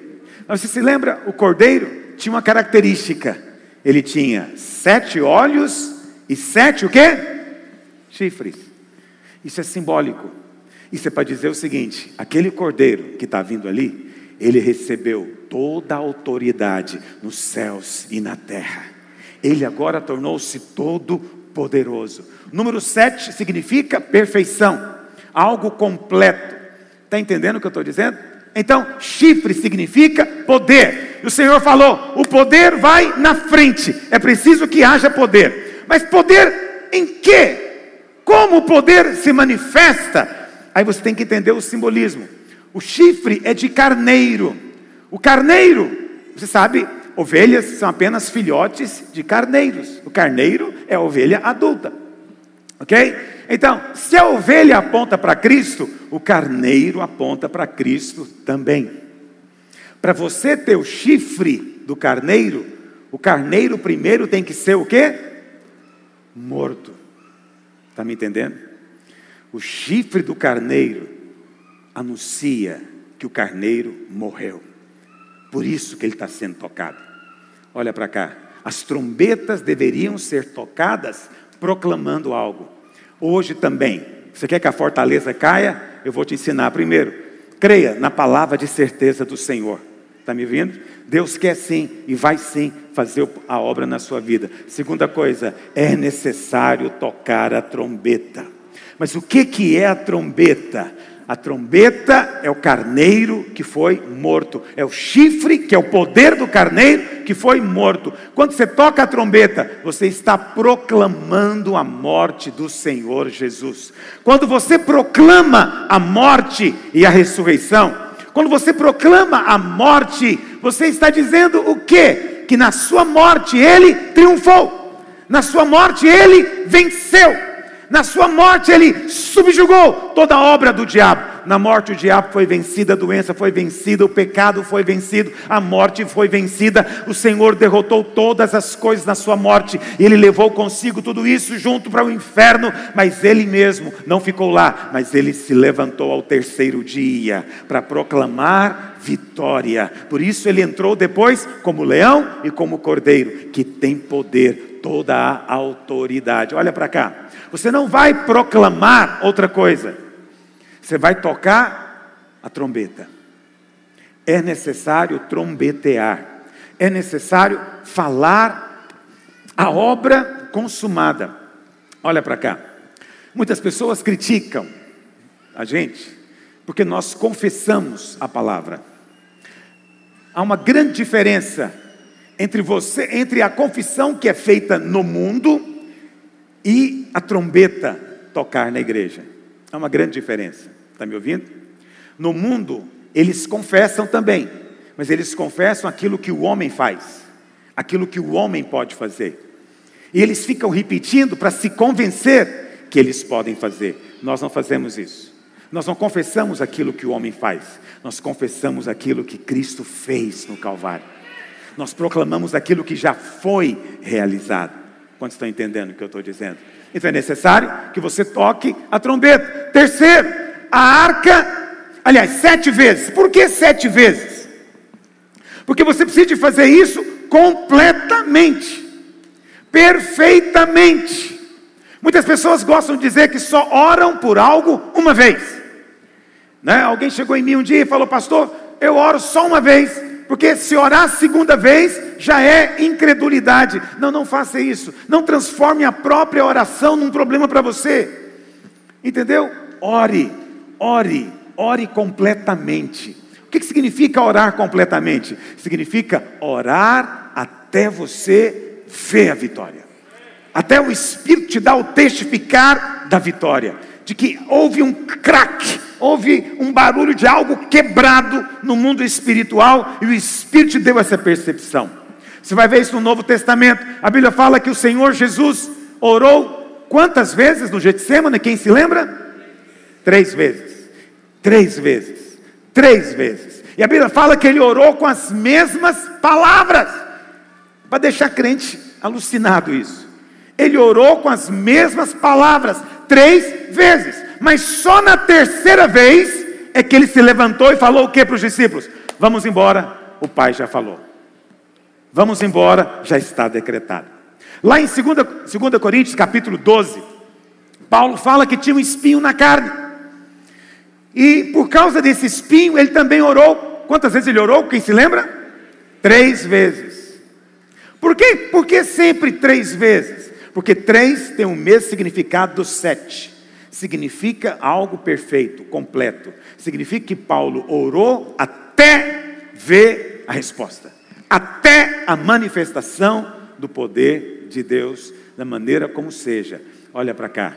Mas você se lembra, o cordeiro tinha uma característica: ele tinha 7 olhos e 7 o quê? Chifres. Isso é simbólico. Isso é para dizer o seguinte: aquele cordeiro que está vindo ali, ele recebeu toda a autoridade nos céus e na terra. Ele agora tornou-se todo poderoso. Número 7 significa perfeição, algo completo. Está entendendo o que eu estou dizendo? Então, chifre significa poder. O Senhor falou, o poder vai na frente. É preciso que haja poder. Mas poder em quê? Como o poder se manifesta? Aí você tem que entender o simbolismo. O chifre é de carneiro. O carneiro, você sabe, ovelhas são apenas filhotes de carneiros. O carneiro é a ovelha adulta. Ok? Então, se a ovelha aponta para Cristo, o carneiro aponta para Cristo também. Para você ter o chifre do carneiro, o carneiro primeiro tem que ser o quê? Morto. Está me entendendo? O chifre do carneiro anuncia que o carneiro morreu. Por isso que ele está sendo tocado. Olha para cá. As trombetas deveriam ser tocadas proclamando algo. Hoje também. Você quer que a fortaleza caia? Eu vou te ensinar primeiro. Creia na palavra de certeza do Senhor. Está me ouvindo? Deus quer sim e vai sim fazer a obra na sua vida. Segunda coisa, é necessário tocar a trombeta. Mas o que é a trombeta? A trombeta é o carneiro que foi morto. É o chifre, que é o poder do carneiro que foi morto. Quando você toca a trombeta, você está proclamando a morte do Senhor Jesus. Quando você proclama a morte e a ressurreição, quando você proclama a morte, você está dizendo o quê? Que na sua morte ele triunfou. Na sua morte ele venceu. Na sua morte ele subjugou toda a obra do diabo. Na morte o diabo foi vencido, a doença foi vencida, o pecado foi vencido, a morte foi vencida. O Senhor derrotou todas as coisas na sua morte. Ele levou consigo tudo isso junto para o inferno, mas ele mesmo não ficou lá, mas ele se levantou ao terceiro dia para proclamar vitória. Por isso ele entrou depois como leão e como cordeiro, que tem poder, toda a autoridade. Olha para cá. Você não vai proclamar outra coisa. Você vai tocar a trombeta. É necessário trombetear. É necessário falar a obra consumada. Olha para cá. Muitas pessoas criticam a gente porque nós confessamos a palavra. Há uma grande diferença entre a confissão que é feita no mundo e a trombeta tocar na igreja. É uma grande diferença. Está me ouvindo? No mundo, eles confessam também, mas eles confessam aquilo que o homem faz, aquilo que o homem pode fazer. E eles ficam repetindo para se convencer que eles podem fazer. Nós não fazemos isso. Nós não confessamos aquilo que o homem faz. Nós confessamos aquilo que Cristo fez no Calvário. Nós proclamamos aquilo que já foi realizado. Quantos estão entendendo o que eu estou dizendo? Então é necessário que você toque a trombeta. Terceiro, a arca, aliás, 7 vezes. Por que 7 vezes? Porque você precisa de fazer isso completamente, perfeitamente. Muitas pessoas gostam de dizer que só oram por algo uma vez. Né? Alguém chegou em mim um dia e falou, pastor, eu oro só uma vez, porque se orar a segunda vez, já é incredulidade. Não faça isso. Não transforme a própria oração num problema para você. Entendeu? Ore completamente. O que significa orar completamente? Significa orar até você ver a vitória. Até o Espírito te dar o testificar da vitória. De que houve um craque. Houve um barulho de algo quebrado no mundo espiritual e o Espírito te deu essa percepção. Você vai ver isso no Novo Testamento. A Bíblia fala que o Senhor Jesus orou quantas vezes no Getsêmani? Quem se lembra? 3 vezes. 3 vezes. 3 vezes. E a Bíblia fala que ele orou com as mesmas palavras. Para deixar crente alucinado isso. Ele orou com as mesmas palavras 3 vezes. Mas só na 3ª vez é que ele se levantou e falou o que para os discípulos? Vamos embora, o Pai já falou. Vamos embora, já está decretado. Lá em 2 Coríntios capítulo 12, Paulo fala que tinha um espinho na carne. E por causa desse espinho, ele também orou. Quantas vezes ele orou? Quem se lembra? 3 vezes. Por quê? Por que sempre 3 vezes? Porque 3 tem o mesmo significado do 7. Significa algo perfeito, completo. Significa que Paulo orou até ver a resposta. Até a manifestação do poder de Deus, da maneira como seja. Olha para cá.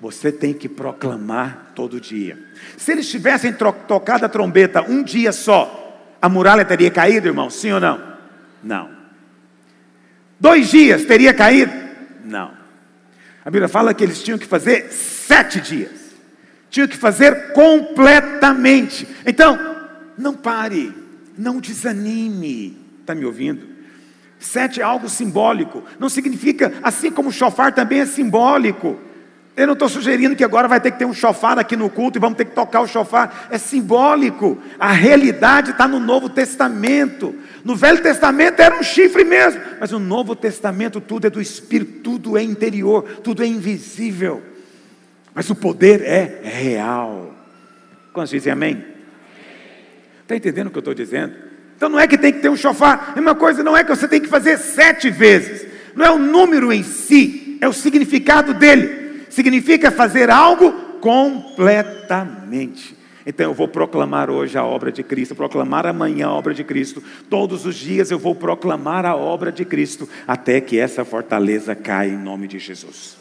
Você tem que proclamar todo dia. Se eles tivessem tocado a trombeta um dia só, a muralha teria caído, irmão? Sim ou não? Não. 2 dias teria caído? Não. A Bíblia fala que eles tinham que fazer 7 dias. Tinham que fazer completamente. Então, não pare. Não desanime. Está me ouvindo? 7 é algo simbólico. Não significa, assim como o shofar também é simbólico. Eu não estou sugerindo que agora vai ter que ter um shofar aqui no culto e vamos ter que tocar o shofar. É simbólico. A realidade está no Novo Testamento. No Velho Testamento era um chifre mesmo. Mas no Novo Testamento tudo é do Espírito, tudo é interior, tudo é invisível. Mas o poder é real. Quantos dizem amém? Está entendendo o que eu estou dizendo? Então não é que tem que ter um shofar. Uma coisa não é que você tem que fazer 7 vezes. Não é o número em si, é o significado dele. Significa fazer algo completamente. Então eu vou proclamar hoje a obra de Cristo, proclamar amanhã a obra de Cristo, todos os dias eu vou proclamar a obra de Cristo, até que essa fortaleza caia em nome de Jesus.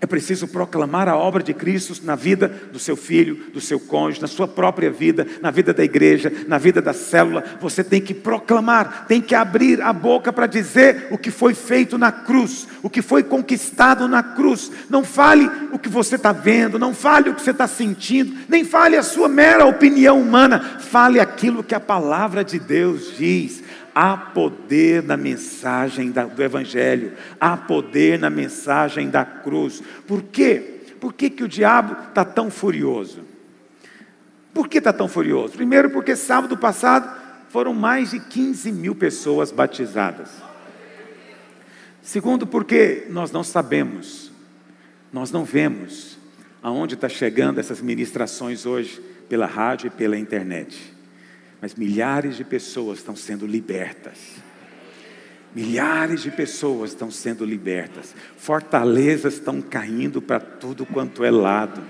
É preciso proclamar a obra de Cristo na vida do seu filho, do seu cônjuge, na sua própria vida, na vida da igreja, na vida da célula. Você tem que proclamar, tem que abrir a boca para dizer o que foi feito na cruz, o que foi conquistado na cruz. Não fale o que você está vendo, não fale o que você está sentindo, nem fale a sua mera opinião humana. Fale aquilo que a palavra de Deus diz. Há poder na mensagem do Evangelho, há poder na mensagem da cruz. Por quê? Por que que o diabo está tão furioso? Por que está tão furioso? Primeiro, porque sábado passado foram mais de 15.000 pessoas batizadas. Segundo, porque nós não sabemos, nós não vemos aonde está chegando essas ministrações hoje pela rádio e pela internet. Mas milhares de pessoas estão sendo libertas. Milhares de pessoas estão sendo libertas. Fortalezas estão caindo para tudo quanto é lado.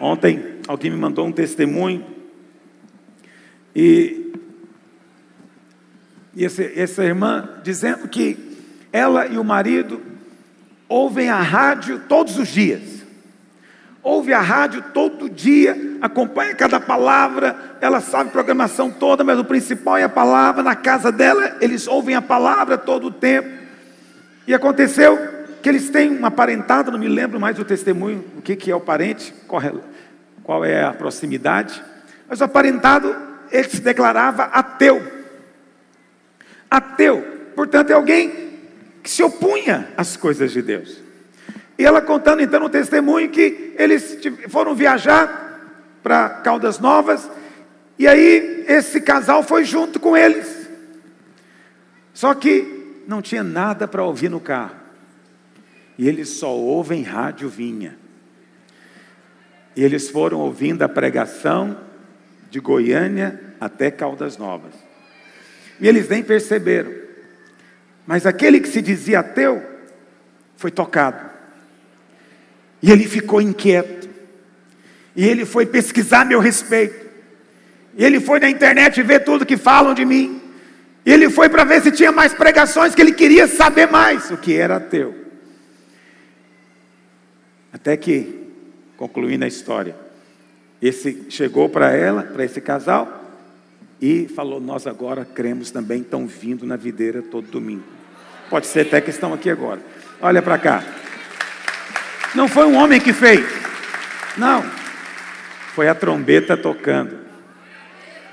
Ontem alguém me mandou um testemunho. E essa irmã dizendo que ela e o marido ouvem a rádio todos os dias. Ouve a rádio todo dia, acompanha cada palavra, ela sabe a programação toda, mas o principal é a palavra. Na casa dela, eles ouvem a palavra todo o tempo. E aconteceu que eles têm uma parentada, não me lembro mais do testemunho, o que é o parente, qual é a proximidade, mas o aparentado, ele se declarava ateu. Ateu, portanto é alguém que se opunha às coisas de Deus. E ela contando então um testemunho que eles foram viajar para Caldas Novas, e aí esse casal foi junto com eles, só que não tinha nada para ouvir no carro, e eles só ouvem rádio Vinha, e eles foram ouvindo a pregação de Goiânia até Caldas Novas, e eles nem perceberam, mas aquele que se dizia ateu foi tocado. E ele ficou inquieto. E ele foi pesquisar a meu respeito. E ele foi na internet ver tudo que falam de mim. E ele foi para ver se tinha mais pregações, que ele queria saber mais o que era ateu. Até que, concluindo a história, esse chegou para ela, para esse casal, e falou: nós agora cremos também, estão vindo na videira todo domingo. Pode ser até que estão aqui agora. Olha para cá. Não foi um homem que fez, não, foi a trombeta tocando,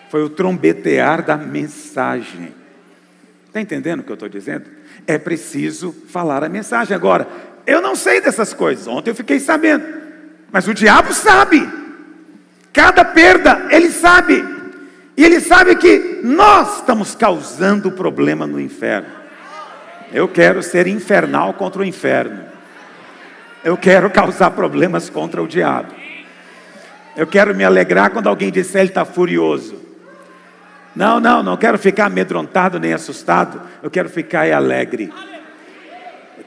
foi o trombetear da mensagem. Está entendendo o que eu estou dizendo? É preciso falar a mensagem. Agora, eu não sei dessas coisas, ontem eu fiquei sabendo, mas o diabo sabe, cada perda ele sabe, e ele sabe que nós estamos causando problema no inferno. Eu quero ser infernal contra o inferno. Eu quero causar problemas contra o diabo. Eu quero me alegrar quando alguém disser ele está furioso. Não quero ficar amedrontado nem assustado. Eu quero ficar alegre.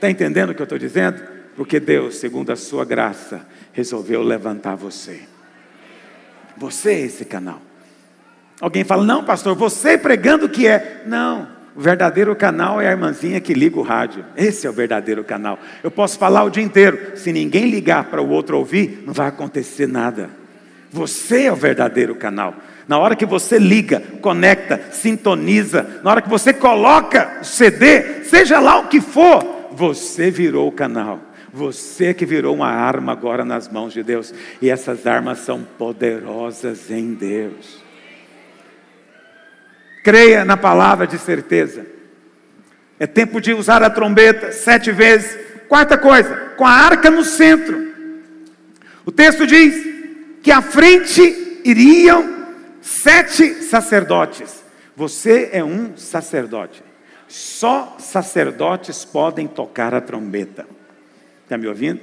Está entendendo o que eu estou dizendo? Porque Deus, segundo a sua graça, resolveu levantar você. Você é esse canal. Alguém fala, não pastor, você pregando o que é? Não, o verdadeiro canal é a irmãzinha que liga o rádio. Esse é o verdadeiro canal. Eu posso falar o dia inteiro, se ninguém ligar para o outro ouvir, não vai acontecer nada. Você é o verdadeiro canal. Na hora que você liga, conecta, sintoniza, na hora que você coloca o CD, seja lá o que for, você virou o canal. Você que virou uma arma agora nas mãos de Deus. E essas armas são poderosas em Deus. Creia na palavra de certeza. É tempo de usar a trombeta 7 vezes. Quarta coisa, com a arca no centro. O texto diz que à frente iriam 7 sacerdotes. Você é um sacerdote. Só sacerdotes podem tocar a trombeta. Está me ouvindo?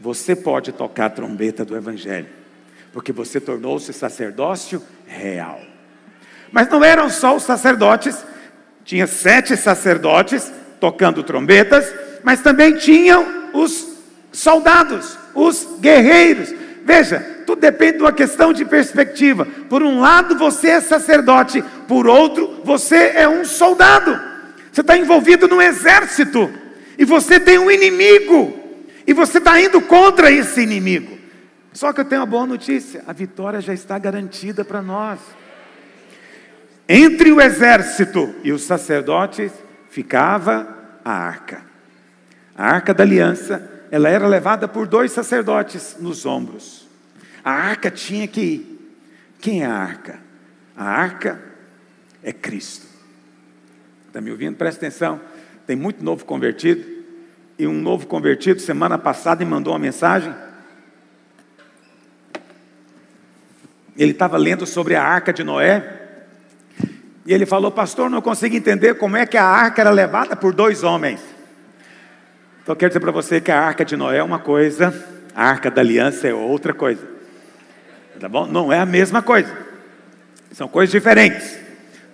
Você pode tocar a trombeta do Evangelho, porque você tornou-se sacerdócio real. Mas não eram só os sacerdotes, tinha 7 sacerdotes tocando trombetas, mas também tinham os soldados, os guerreiros. Veja, tudo depende de uma questão de perspectiva. Por um lado você é sacerdote, por outro você é um soldado. Você está envolvido num exército, e você tem um inimigo. E você está indo contra esse inimigo. Só que eu tenho uma boa notícia: a vitória já está garantida para nós. Entre o exército e os sacerdotes ficava a arca. A arca da aliança, ela era levada por 2 sacerdotes nos ombros. A arca tinha que ir. Quem é a arca? A arca é Cristo. Está me ouvindo? Presta atenção. Tem muito novo convertido. E um novo convertido, semana passada, me mandou uma mensagem. Ele estava lendo sobre a arca de Noé, e ele falou, pastor, não consigo entender como é que a arca era levada por 2 homens. Então eu quero dizer para você que a arca de Noé é uma coisa, a arca da aliança é outra coisa, tá bom? Não é a mesma coisa, são coisas diferentes,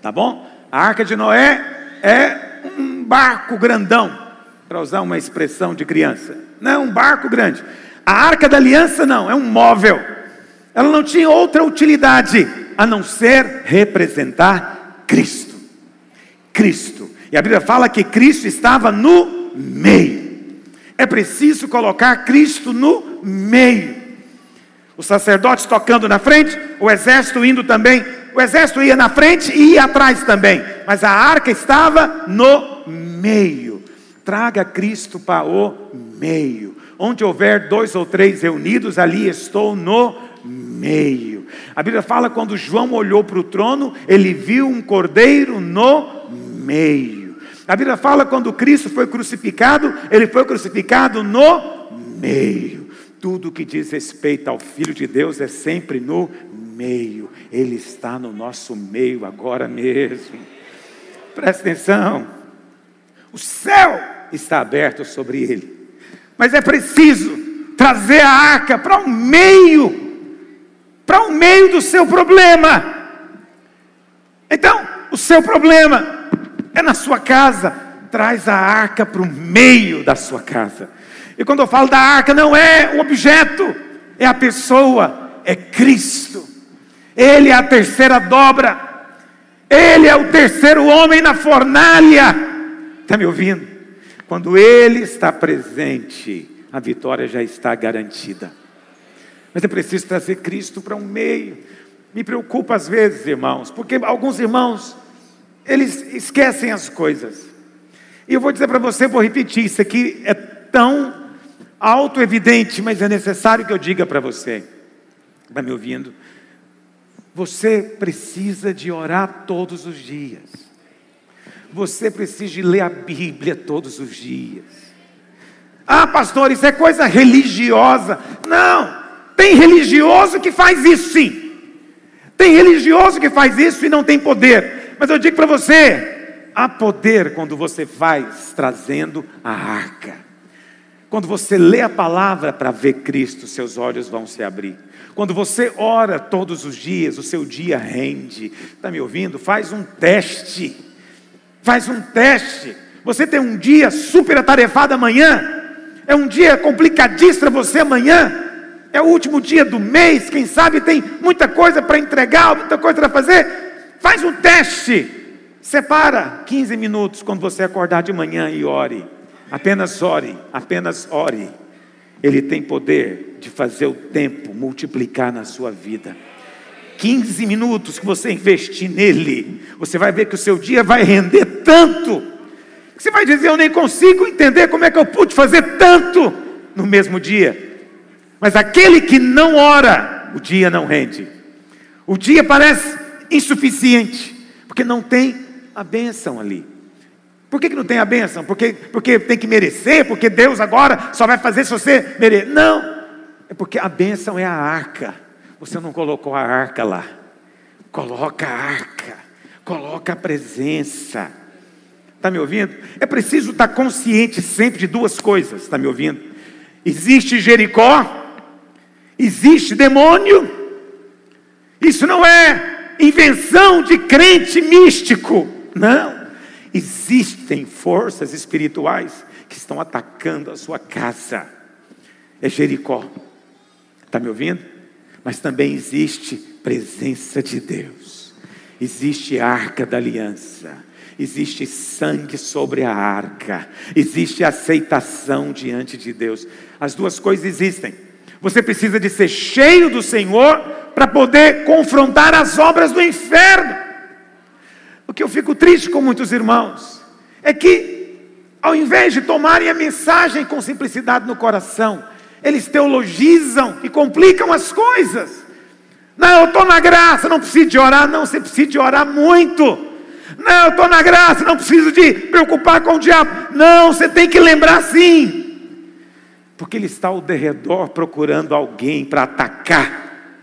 tá bom? A arca de Noé é um barco grandão, para usar uma expressão de criança, não é um barco grande. A arca da aliança não, é um móvel. Ela não tinha outra utilidade a não ser representar Cristo. Cristo. E a Bíblia fala que Cristo estava no meio. É preciso colocar Cristo no meio. Os sacerdotes tocando na frente, o exército indo também. O exército ia na frente e ia atrás também, mas a arca estava no meio. Traga Cristo para o meio. Onde houver 2 ou 3 reunidos, ali estou no meio. A Bíblia fala que quando João olhou para o trono, ele viu um cordeiro no meio. A Bíblia fala que quando Cristo foi crucificado, ele foi crucificado no meio. Tudo que diz respeito ao Filho de Deus é sempre no meio. Ele está no nosso meio agora mesmo. Presta atenção. O céu está aberto sobre ele, mas é preciso trazer a arca para o meio do seu problema. Então, o seu problema é na sua casa, traz a arca para o meio da sua casa. E quando eu falo da arca, não é o objeto, é a pessoa, é Cristo. Ele é a 3ª dobra, ele é o 3º homem na fornalha. Está me ouvindo? Quando Ele está presente, a vitória já está garantida. Mas é preciso trazer Cristo para o meio. Me preocupa às vezes, irmãos, porque alguns irmãos, eles esquecem as coisas. E eu vou dizer para você, vou repetir, isso aqui é tão auto-evidente, mas é necessário que eu diga para você. Está me ouvindo? Você precisa de orar todos os dias. Você precisa de ler a Bíblia todos os dias. Ah, pastor, isso é coisa religiosa. Não, tem religioso que faz isso sim. Tem religioso que faz isso e não tem poder. Mas eu digo para você, há poder quando você faz trazendo a arca. Quando você lê a palavra para ver Cristo, seus olhos vão se abrir. Quando você ora todos os dias, o seu dia rende. Está me ouvindo? Faz um teste. Você tem um dia super atarefado amanhã, é um dia complicadíssimo para você amanhã, é o último dia do mês, quem sabe tem muita coisa para entregar, muita coisa para fazer. Faz um teste, separa 15 minutos quando você acordar de manhã e ore, apenas ore, apenas ore. Ele tem poder de fazer o tempo multiplicar na sua vida. 15 minutos que você investir nele, você vai ver que o seu dia vai render tanto, que você vai dizer, eu nem consigo entender como é que eu pude fazer tanto no mesmo dia. Mas aquele que não ora, o dia não rende, o dia parece insuficiente, porque não tem a bênção ali. Por que não tem a bênção? Porque tem que merecer, porque Deus agora só vai fazer se você merecer. Não, é porque a bênção é a arca, você não colocou a arca lá. Coloca a arca, coloca a presença. Está me ouvindo? É preciso estar consciente sempre de duas coisas, está me ouvindo? Existe Jericó, existe demônio. Isso não é invenção de crente místico, não. Existem forças espirituais que estão atacando a sua casa. É Jericó, está me ouvindo? Mas também existe presença de Deus, existe a arca da aliança, existe sangue sobre a arca, existe aceitação diante de Deus. As duas coisas existem. Você precisa de ser cheio do Senhor para poder confrontar as obras do inferno. O que eu fico triste com muitos irmãos é que, ao invés de tomarem a mensagem com simplicidade no coração, eles teologizam e complicam as coisas. Não, eu estou na graça, não preciso de orar. Não, você precisa de orar muito. Não, eu estou na graça, não preciso de preocupar com o diabo. Não, você tem que lembrar sim, porque ele está ao derredor procurando alguém para atacar.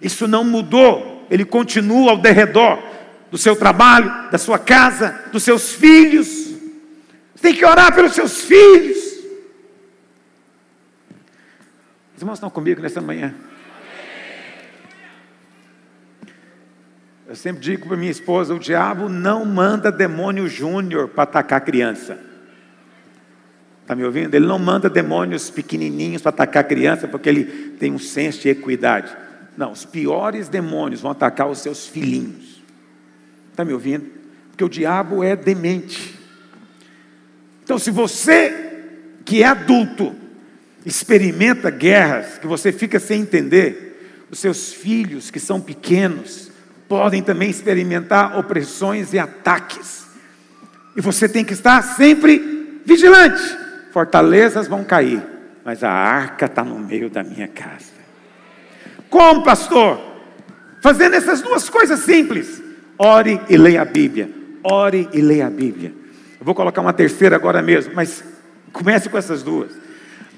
Isso não mudou, ele continua ao derredor do seu trabalho, da sua casa, dos seus filhos. Você tem que orar pelos seus filhos. Os irmãos estão comigo nessa manhã? Eu sempre digo para minha esposa, o diabo não manda demônio júnior para atacar a criança. Está me ouvindo? Ele não manda demônios pequenininhos para atacar a criança, porque ele tem um senso de equidade. Não, os piores demônios vão atacar os seus filhinhos. Está me ouvindo? Porque o diabo é demente. Então, se você, que é adulto, experimenta guerras, que você fica sem entender, os seus filhos, que são pequenos, podem também experimentar opressões e ataques, e você tem que estar sempre vigilante. Fortalezas vão cair, mas a arca está no meio da minha casa. Como, pastor? Fazendo essas duas coisas simples: ore e leia a Bíblia, ore e leia a Bíblia. Eu vou colocar uma terceira agora mesmo, mas comece com essas duas.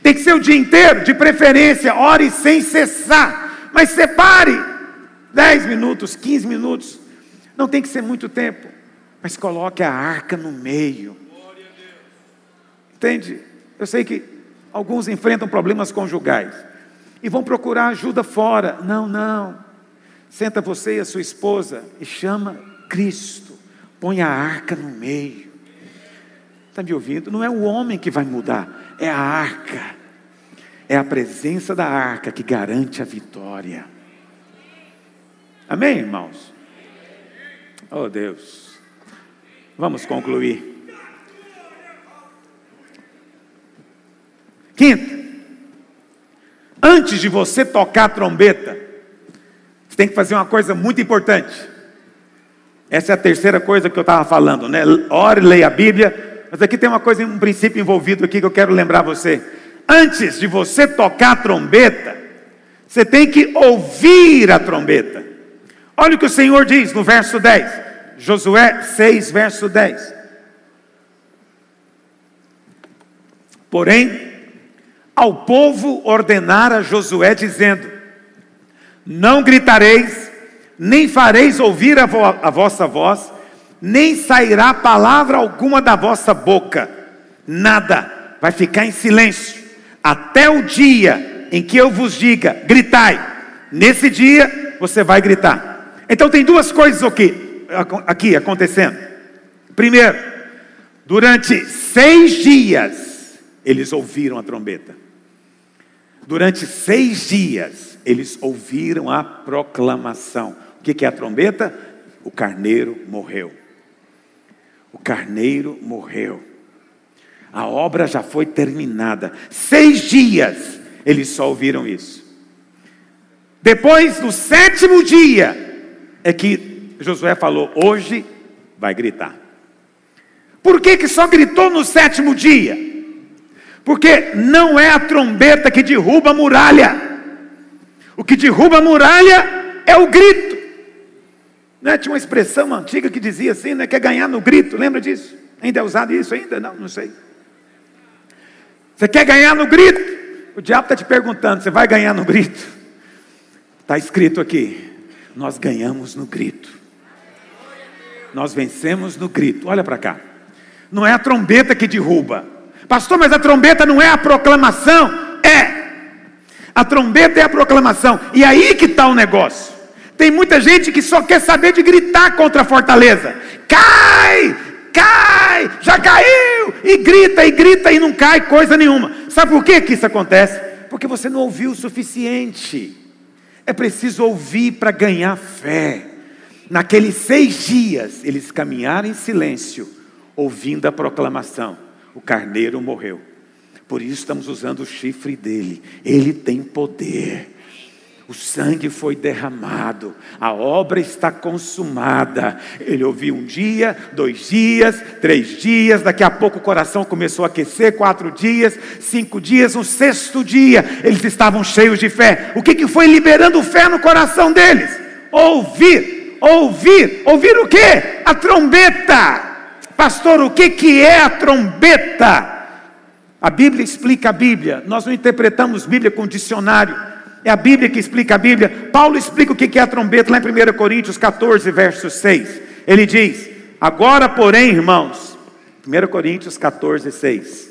Tem que ser o dia inteiro, de preferência, ore sem cessar, mas separe 10 minutos, 15 minutos, não tem que ser muito tempo, mas coloque a arca no meio. Glória a Deus. Entende? Eu sei que alguns enfrentam problemas conjugais e vão procurar ajuda fora. Não, não. Senta você e a sua esposa e chama Cristo. Põe a arca no meio. Está me ouvindo? Não é o homem que vai mudar, é a arca. É a presença da arca que garante a vitória. Amém, irmãos? Oh, Deus. Vamos concluir. Quinto, antes de você tocar a trombeta, você tem que fazer uma coisa muito importante. Essa é a terceira coisa que eu estava falando, né? Ore, leia a Bíblia. Mas aqui tem uma coisa, um princípio envolvido aqui que eu quero lembrar você. Antes de você tocar a trombeta, você tem que ouvir a trombeta. Olha o que o Senhor diz no verso 10, Josué 6, verso 10. Porém, ao povo ordenara Josué, dizendo: não gritareis, nem fareis ouvir a vossa voz, nem sairá palavra alguma da vossa boca, nada, vai ficar em silêncio, até o dia em que eu vos diga, gritai. Nesse dia você vai gritar. Então tem duas coisas aqui acontecendo. Primeiro, Durante 6 dias, eles ouviram a trombeta. Durante 6 dias, eles ouviram a proclamação. O que é a trombeta? O carneiro morreu. O carneiro morreu. A obra já foi terminada. 6 dias, eles só ouviram isso. Depois, no 7º dia, é que Josué falou, hoje vai gritar. Por que só gritou no 7º dia? Porque não é a trombeta que derruba a muralha. O que derruba a muralha é o grito. Né? Tinha uma expressão antiga que dizia assim, né? Que é ganhar no grito, lembra disso? Ainda é usado isso ainda? Não sei. Você quer ganhar no grito? O diabo está te perguntando, você vai ganhar no grito? Está escrito aqui, nós ganhamos no grito. Nós vencemos no grito, olha para cá. Não é a trombeta que derruba. Pastor, mas a trombeta não é a proclamação? É. A trombeta é a proclamação. E aí que está o negócio. Tem muita gente que só quer saber de gritar contra a fortaleza. Cai, cai, já caiu. E grita e não cai coisa nenhuma. Sabe por que isso acontece? Porque você não ouviu o suficiente. É preciso ouvir para ganhar fé. Naqueles 6 dias, eles caminharam em silêncio, ouvindo a proclamação, o carneiro morreu. Por isso estamos usando o chifre dele. Ele tem poder. O sangue foi derramado. A obra está consumada. Ele ouviu 1 dia, 2 dias, 3 dias. Daqui a pouco o coração começou a aquecer. 4 dias, 5 dias. No 6º dia, eles estavam cheios de fé. O que foi liberando fé no coração deles? Ouvir, ouvir, ouvir o quê? A trombeta. Pastor, o que é a trombeta? A Bíblia explica a Bíblia. Nós não interpretamos Bíblia com dicionário. É a Bíblia que explica a Bíblia. Paulo explica o que é a trombeta lá em 1 Coríntios 14, verso 6. Ele diz, agora porém, irmãos, 1 Coríntios 14, 6.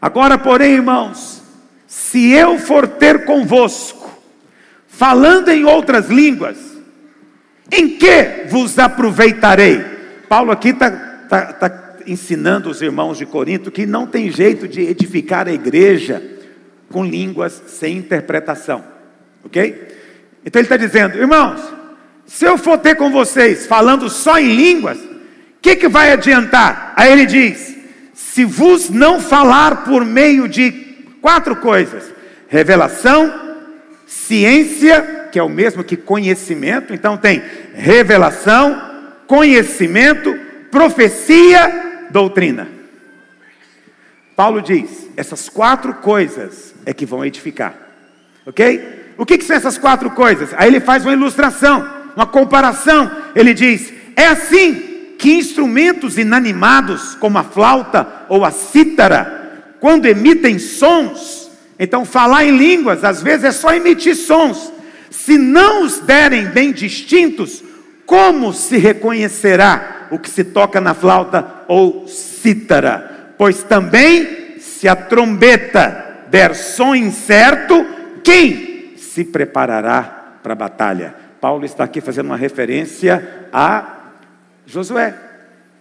Agora porém, irmãos, se eu for ter convosco, falando em outras línguas, em que vos aproveitarei? Paulo aqui está ensinando os irmãos de Corinto que não tem jeito de edificar a igreja com línguas sem interpretação, ok? Então ele está dizendo, irmãos, se eu for ter com vocês falando só em línguas, o que vai adiantar? Aí ele diz, se vos não falar por meio de 4 coisas, revelação, ciência, que é o mesmo que conhecimento, então tem revelação, conhecimento, profecia, doutrina. Paulo diz, essas 4 coisas é que vão edificar, ok? O que são essas 4 coisas? Aí ele faz uma ilustração, uma comparação. Ele diz, é assim que instrumentos inanimados, como a flauta ou a cítara, quando emitem sons, então falar em línguas, às vezes é só emitir sons, se não os derem bem distintos, como se reconhecerá o que se toca na flauta ou cítara? Pois também, se a trombeta der som incerto, quem se preparará para a batalha? Paulo está aqui fazendo uma referência a Josué.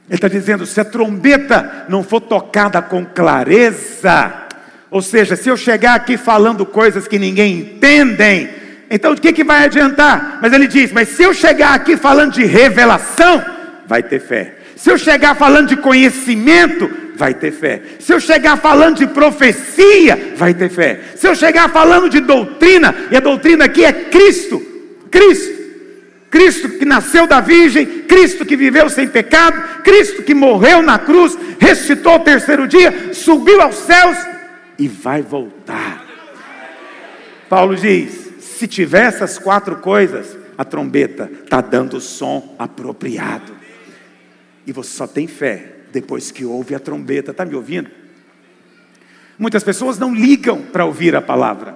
Ele está dizendo, se a trombeta não for tocada com clareza, ou seja, se eu chegar aqui falando coisas que ninguém entendem, então o que vai adiantar? Mas ele diz, mas se eu chegar aqui falando de revelação, vai ter fé. Se eu chegar falando de conhecimento, vai ter fé. Se eu chegar falando de profecia, vai ter fé. Se eu chegar falando de doutrina, e a doutrina aqui é Cristo, Cristo. Cristo que nasceu da virgem, Cristo que viveu sem pecado, Cristo que morreu na cruz, ressuscitou ao 3º dia, subiu aos céus e vai voltar. Paulo diz, se tiver essas 4 coisas, a trombeta está dando o som apropriado. E você só tem fé depois que ouve a trombeta. Está me ouvindo? Muitas pessoas não ligam para ouvir a palavra.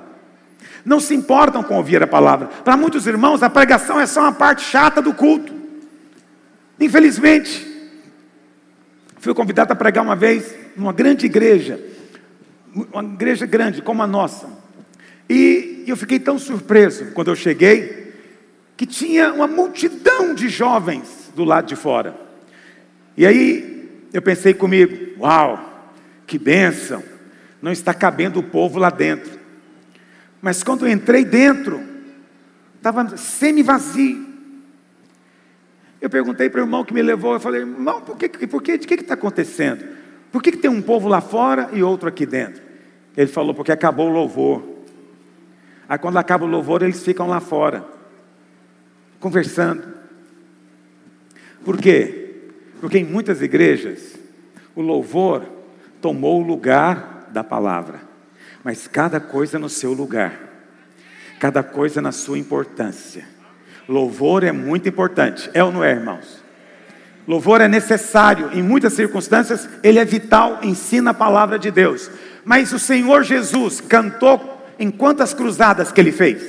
Não se importam com ouvir a palavra. Para muitos irmãos, a pregação é só uma parte chata do culto. Infelizmente, fui convidado a pregar uma vez numa grande igreja. Uma igreja grande como a nossa. E eu fiquei tão surpreso quando eu cheguei, que tinha uma multidão de jovens do lado de fora. E aí Eu pensei comigo, uau, que bênção, não está cabendo o povo lá dentro. Mas quando eu entrei dentro, estava semi-vazio. Eu perguntei para o irmão que me levou, eu falei, irmão, por que está acontecendo? Por que tem um povo lá fora e outro aqui dentro? Ele falou, porque acabou o louvor. Aí quando acaba o louvor, eles ficam lá fora, conversando. Por quê? Porque em muitas igrejas, o louvor tomou o lugar da palavra. Mas cada coisa no seu lugar. Cada coisa na sua importância. Louvor é muito importante. É ou não é, irmãos? Louvor é necessário. Em muitas circunstâncias, ele é vital. Ensina a palavra de Deus. Mas o Senhor Jesus cantou em quantas cruzadas que ele fez?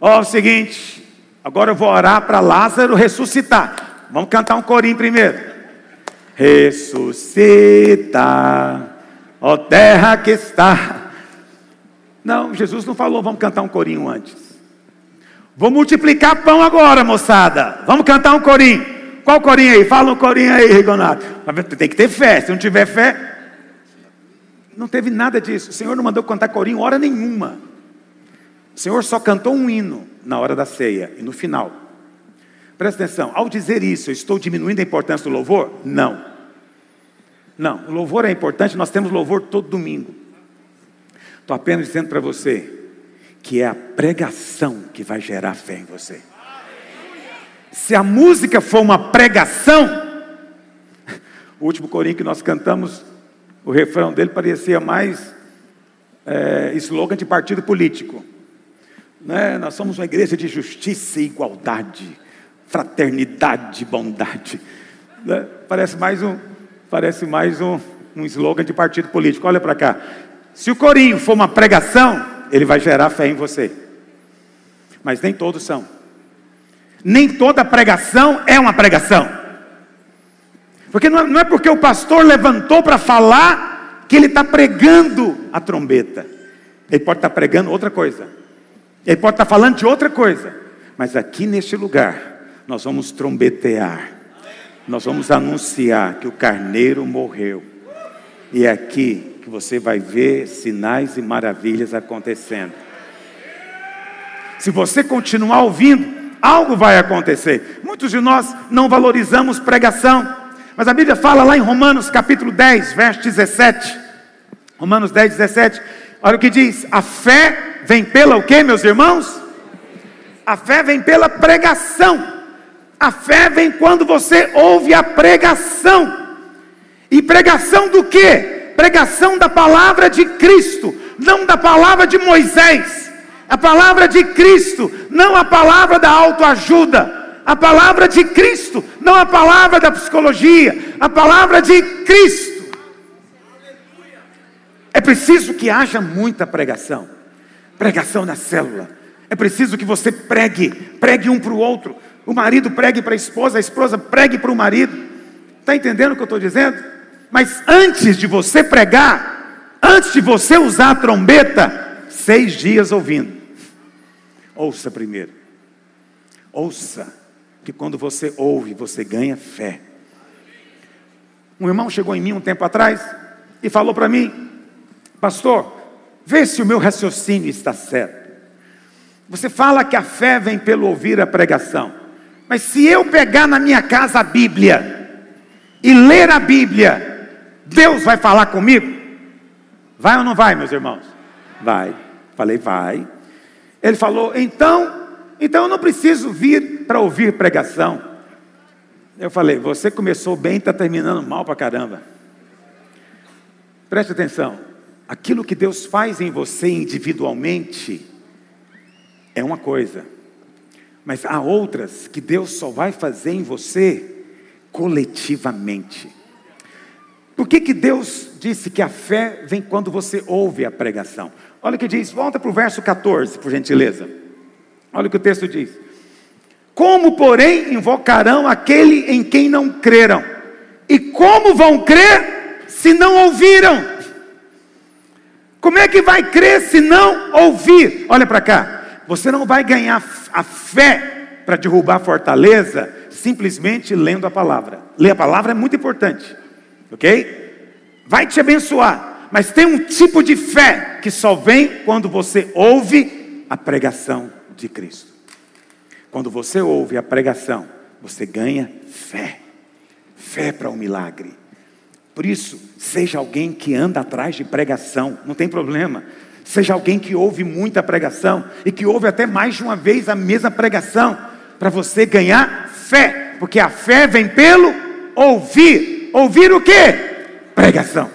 Ó, é o seguinte. Agora eu vou orar para Lázaro ressuscitar. Vamos cantar um corinho primeiro. Ressuscita, ó terra que está. Não, Jesus não falou, vamos cantar um corinho antes. Vou multiplicar pão agora, moçada. Vamos cantar um corinho. Qual corinho aí? Fala um corinho aí, Rigonato. Tem que ter fé, se não tiver fé. Não teve nada disso. O Senhor não mandou cantar corinho hora nenhuma. O Senhor só cantou um hino na hora da ceia e no final. Presta atenção, ao dizer isso, eu estou diminuindo a importância do louvor? Não. Não, o louvor é importante, nós temos louvor todo domingo. Estou apenas dizendo para você que é a pregação que vai gerar fé em você. Se a música for uma pregação, o último corinho que nós cantamos, o refrão dele parecia mais slogan de partido político. Né? Nós somos uma igreja de justiça e igualdade. Fraternidade, bondade, né? Parece mais um slogan de partido político. Olha para cá. Se o corinho for uma pregação, ele vai gerar fé em você. Mas nem todos são. Nem toda pregação é uma pregação. Porque não é porque o pastor levantou para falar que ele está pregando a trombeta. Ele pode estar pregando outra coisa. Ele pode estar falando de outra coisa. Mas aqui neste lugar nós vamos trombetear, nós vamos anunciar que o carneiro morreu, e é aqui que você vai ver sinais e maravilhas acontecendo. Se você continuar ouvindo, algo vai acontecer. Muitos de nós não valorizamos pregação, mas a Bíblia fala lá em Romanos capítulo 10, verso 17, Romanos 10, 17, olha o que diz, a fé vem pela o quê, meus irmãos? A fé vem pela pregação. A fé vem quando você ouve a pregação. E pregação do quê? Pregação da palavra de Cristo, não da palavra de Moisés. A palavra de Cristo, não a palavra da autoajuda. A palavra de Cristo, não a palavra da psicologia. A palavra de Cristo. É preciso que haja muita pregação. Pregação na célula. É preciso que você pregue. Pregue um para o outro. O marido pregue para a esposa pregue para o marido. Está entendendo o que eu estou dizendo? Mas antes de você pregar, antes de você usar a trombeta, 6 dias ouvindo. Ouça primeiro. Ouça, que quando você ouve, você ganha fé. Um irmão chegou em mim um tempo atrás e falou para mim, pastor, vê se o meu raciocínio está certo. Você fala que a fé vem pelo ouvir a pregação. Mas se eu pegar na minha casa a Bíblia e ler a Bíblia, Deus vai falar comigo? Vai ou não vai, meus irmãos? Vai. Falei, vai. Ele falou, então eu não preciso vir para ouvir pregação. Eu falei, você começou bem e está terminando mal para caramba. Preste atenção. Aquilo que Deus faz em você individualmente é uma coisa. Mas há outras que Deus só vai fazer em você coletivamente. Por que Deus disse que a fé vem quando você ouve a pregação? Olha o que diz, volta para o verso 14, por gentileza. Olha o que o texto diz. Como, porém, invocarão aquele em quem não creram? E como vão crer se não ouviram? Como é que vai crer se não ouvir? Olha para cá. Você não vai ganhar a fé para derrubar a fortaleza simplesmente lendo a palavra. Ler a palavra é muito importante, ok? Vai te abençoar, mas tem um tipo de fé que só vem quando você ouve a pregação de Cristo. Quando você ouve a pregação, você ganha fé. Fé para um milagre. Por isso, seja alguém que anda atrás de pregação, não tem problema. Seja alguém que ouve muita pregação e que ouve até mais de uma vez a mesma pregação, para você ganhar fé, porque a fé vem pelo ouvir. Ouvir o quê? Pregação.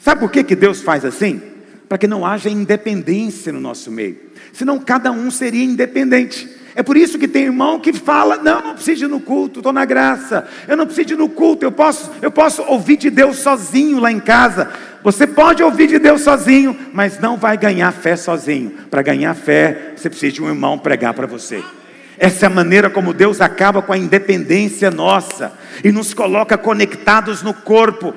Sabe por que Deus faz assim? Para que não haja independência no nosso meio, senão cada um seria independente. É por isso que tem irmão que fala: não preciso ir no culto, estou na graça, eu não preciso ir no culto, eu posso ouvir de Deus sozinho lá em casa. Você pode ouvir de Deus sozinho, mas não vai ganhar fé sozinho. Para ganhar fé, você precisa de um irmão pregar para você. Essa é a maneira como Deus acaba com a independência nossa e nos coloca conectados no corpo,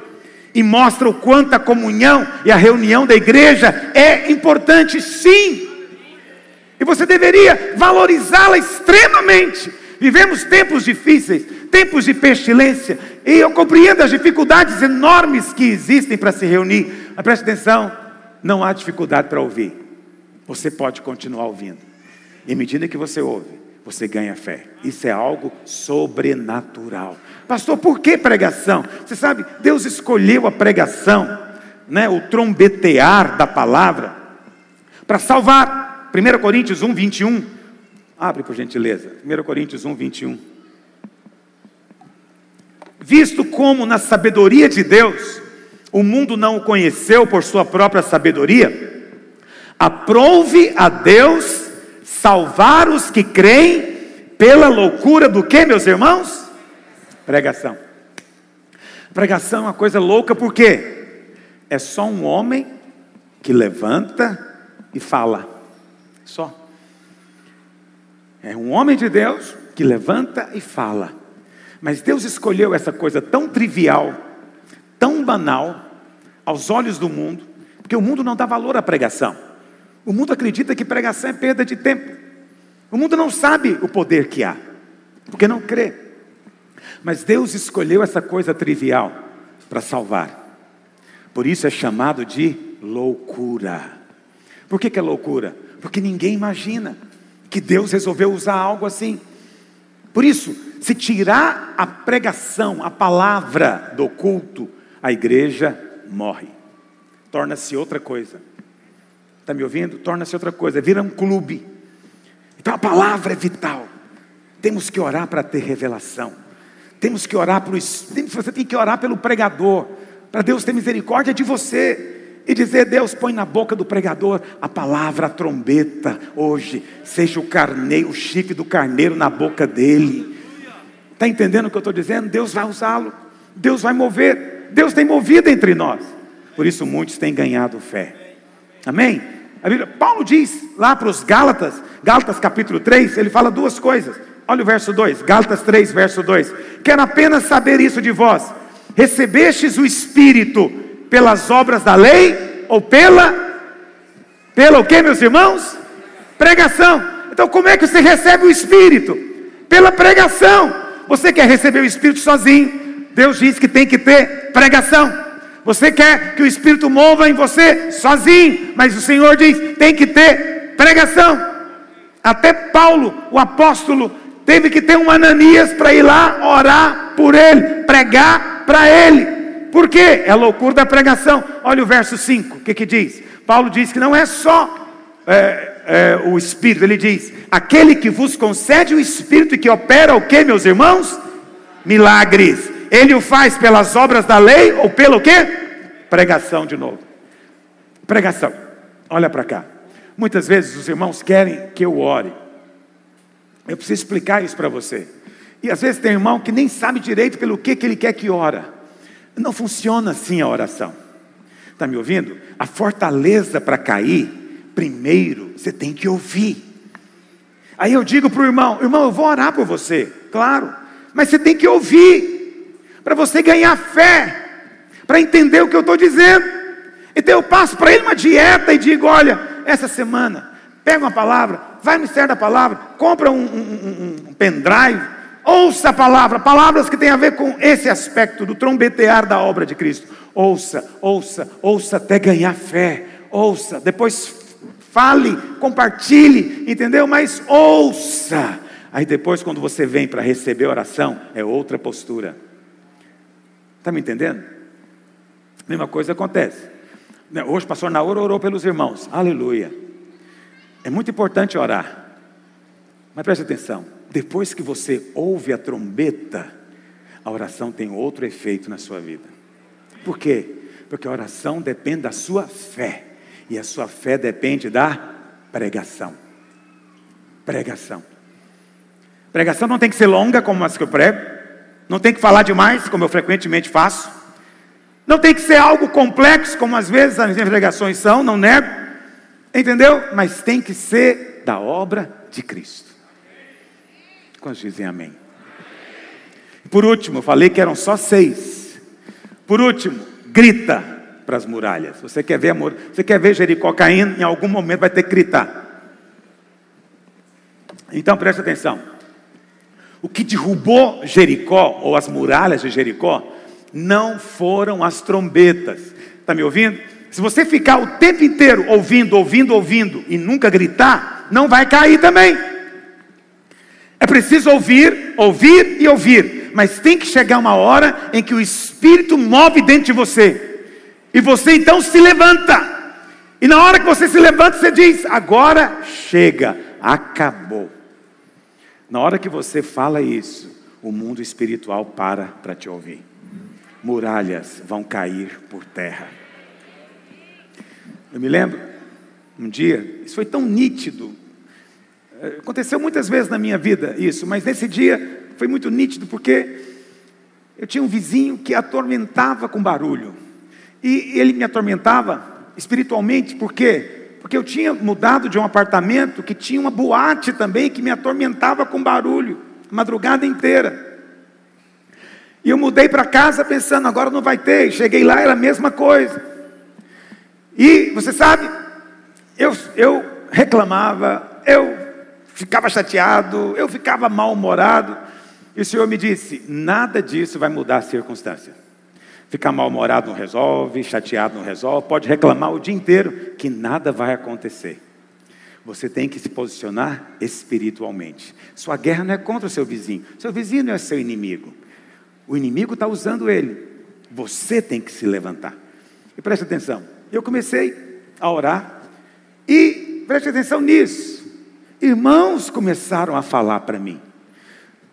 e mostra o quanto a comunhão e a reunião da igreja é importante, sim. E você deveria valorizá-la extremamente. Vivemos tempos difíceis, tempos de pestilência, e eu compreendo as dificuldades enormes que existem para se reunir, mas preste atenção, não há dificuldade para ouvir. Você pode continuar ouvindo, e à medida que você ouve, você ganha fé. Isso é algo sobrenatural. Pastor, por que pregação? Você sabe, Deus escolheu a pregação, né, o trombetear da palavra, para salvar. 1 Coríntios 1, 21, abre por gentileza, 1 Coríntios 1, 21. Visto como na sabedoria de Deus, o mundo não o conheceu por sua própria sabedoria, aprove a Deus salvar os que creem pela loucura do que, meus irmãos? Pregação. Pregação é uma coisa louca, porque é só um homem que levanta e fala, só. É um homem de Deus que levanta e fala. Mas Deus escolheu essa coisa tão trivial, tão banal, aos olhos do mundo, porque o mundo não dá valor à pregação. O mundo acredita que pregação é perda de tempo. O mundo não sabe o poder que há, porque não crê. Mas Deus escolheu essa coisa trivial para salvar. Por isso é chamado de loucura. Por que é loucura? Porque ninguém imagina que Deus resolveu usar algo assim. Por isso, se tirar a pregação, a palavra do culto, a igreja morre, torna-se outra coisa. Está me ouvindo? Torna-se outra coisa, vira um clube. Então a palavra é vital. Temos que orar para ter revelação. Temos que orar pelo Espírito. Você tem que orar pelo pregador, para Deus ter misericórdia de você e dizer: Deus, põe na boca do pregador a palavra, a trombeta hoje, seja o carneiro, o chifre do carneiro na boca dele. Está entendendo o que eu estou dizendo? Deus vai usá-lo, Deus vai mover, Deus tem movido entre nós. Por isso muitos têm ganhado fé. Amém? A Bíblia, Paulo diz lá para os Gálatas, Gálatas capítulo 3, ele fala duas coisas. Olha o verso 2, Gálatas 3 verso 2: quero apenas saber isso de vós, recebestes o Espírito pelas obras da lei, ou pela o que, meus irmãos? Pregação. Então como é que você recebe o Espírito? Pela pregação. Você quer receber o Espírito sozinho? Deus diz que tem que ter pregação. Você quer que o Espírito mova em você sozinho, mas o Senhor diz, tem que ter pregação. Até Paulo, o apóstolo, teve que ter um Ananias para ir lá orar por ele, pregar para ele. Por quê? É a loucura da pregação. Olha o verso 5, o que diz? Paulo diz que não é só o Espírito, ele diz: aquele que vos concede o Espírito e que opera o que, meus irmãos? Milagres. Ele o faz pelas obras da lei ou pelo quê? Pregação de novo. Pregação. Olha para cá. Muitas vezes os irmãos querem que eu ore. Eu preciso explicar isso para você. E às vezes tem irmão que nem sabe direito pelo que ele quer que ora. Não funciona assim a oração. Está me ouvindo? A fortaleza para cair, primeiro você tem que ouvir. Aí eu digo para o irmão: irmão, eu vou orar por você, claro, mas você tem que ouvir, para você ganhar fé, para entender o que eu estou dizendo. Então eu passo para ele uma dieta e digo: olha, essa semana, pega uma palavra, vai no mistério da palavra, compra um pendrive, Ouça a palavra, palavras que têm a ver com esse aspecto do trombetear da obra de Cristo. Ouça, ouça, ouça até ganhar fé. Ouça, depois fale, compartilhe, entendeu? Mas ouça. Aí depois, quando você vem para receber a oração, é outra postura. Está me entendendo? A mesma coisa acontece. Hoje o pastor Naor orou pelos irmãos. Aleluia. É muito importante orar. Mas preste atenção. Depois que você ouve a trombeta, a oração tem outro efeito na sua vida. Por quê? Porque a oração depende da sua fé. E a sua fé depende da pregação. Pregação. Pregação não tem que ser longa, como as que eu prego. Não tem que falar demais, como eu frequentemente faço. Não tem que ser algo complexo, como às vezes as minhas pregações são, não nego. Entendeu? Mas tem que ser da obra de Cristo. Quantos dizem amém? Por último, eu falei que eram só 6. Por último, grita para as muralhas. Você quer ver amor? Você quer ver Jericó caindo? Em algum momento vai ter que gritar. Então preste atenção. O que derrubou Jericó, ou as muralhas de Jericó, não foram as trombetas. Está me ouvindo? Se você ficar o tempo inteiro ouvindo e nunca gritar, não vai cair também. É preciso ouvir, mas tem que chegar uma hora em que o Espírito move dentro de você, e você então se levanta, e na hora que você se levanta, você diz: agora chega, acabou. Na hora que você fala isso, o mundo espiritual para te ouvir. Muralhas vão cair por terra. Eu me lembro, um dia, isso foi tão nítido, aconteceu muitas vezes na minha vida isso, mas nesse dia foi muito nítido, porque eu tinha um vizinho que atormentava com barulho, e ele me atormentava espiritualmente. Por quê? Porque eu tinha mudado de um apartamento que tinha uma boate também, que me atormentava com barulho, madrugada inteira. E eu mudei para casa pensando, agora não vai ter. Cheguei lá, era a mesma coisa. E você sabe, eu reclamava, eu ficava chateado, eu ficava mal-humorado. E o Senhor me disse: nada disso vai mudar a circunstância. Ficar mal-humorado não resolve, chateado não resolve, pode reclamar o dia inteiro que nada vai acontecer. Você tem que se posicionar espiritualmente. Sua guerra não é contra o seu vizinho. Seu vizinho não é seu inimigo. O inimigo está usando ele. Você tem que se levantar. E preste atenção. Eu comecei a orar. E preste atenção nisso. Irmãos começaram a falar para mim.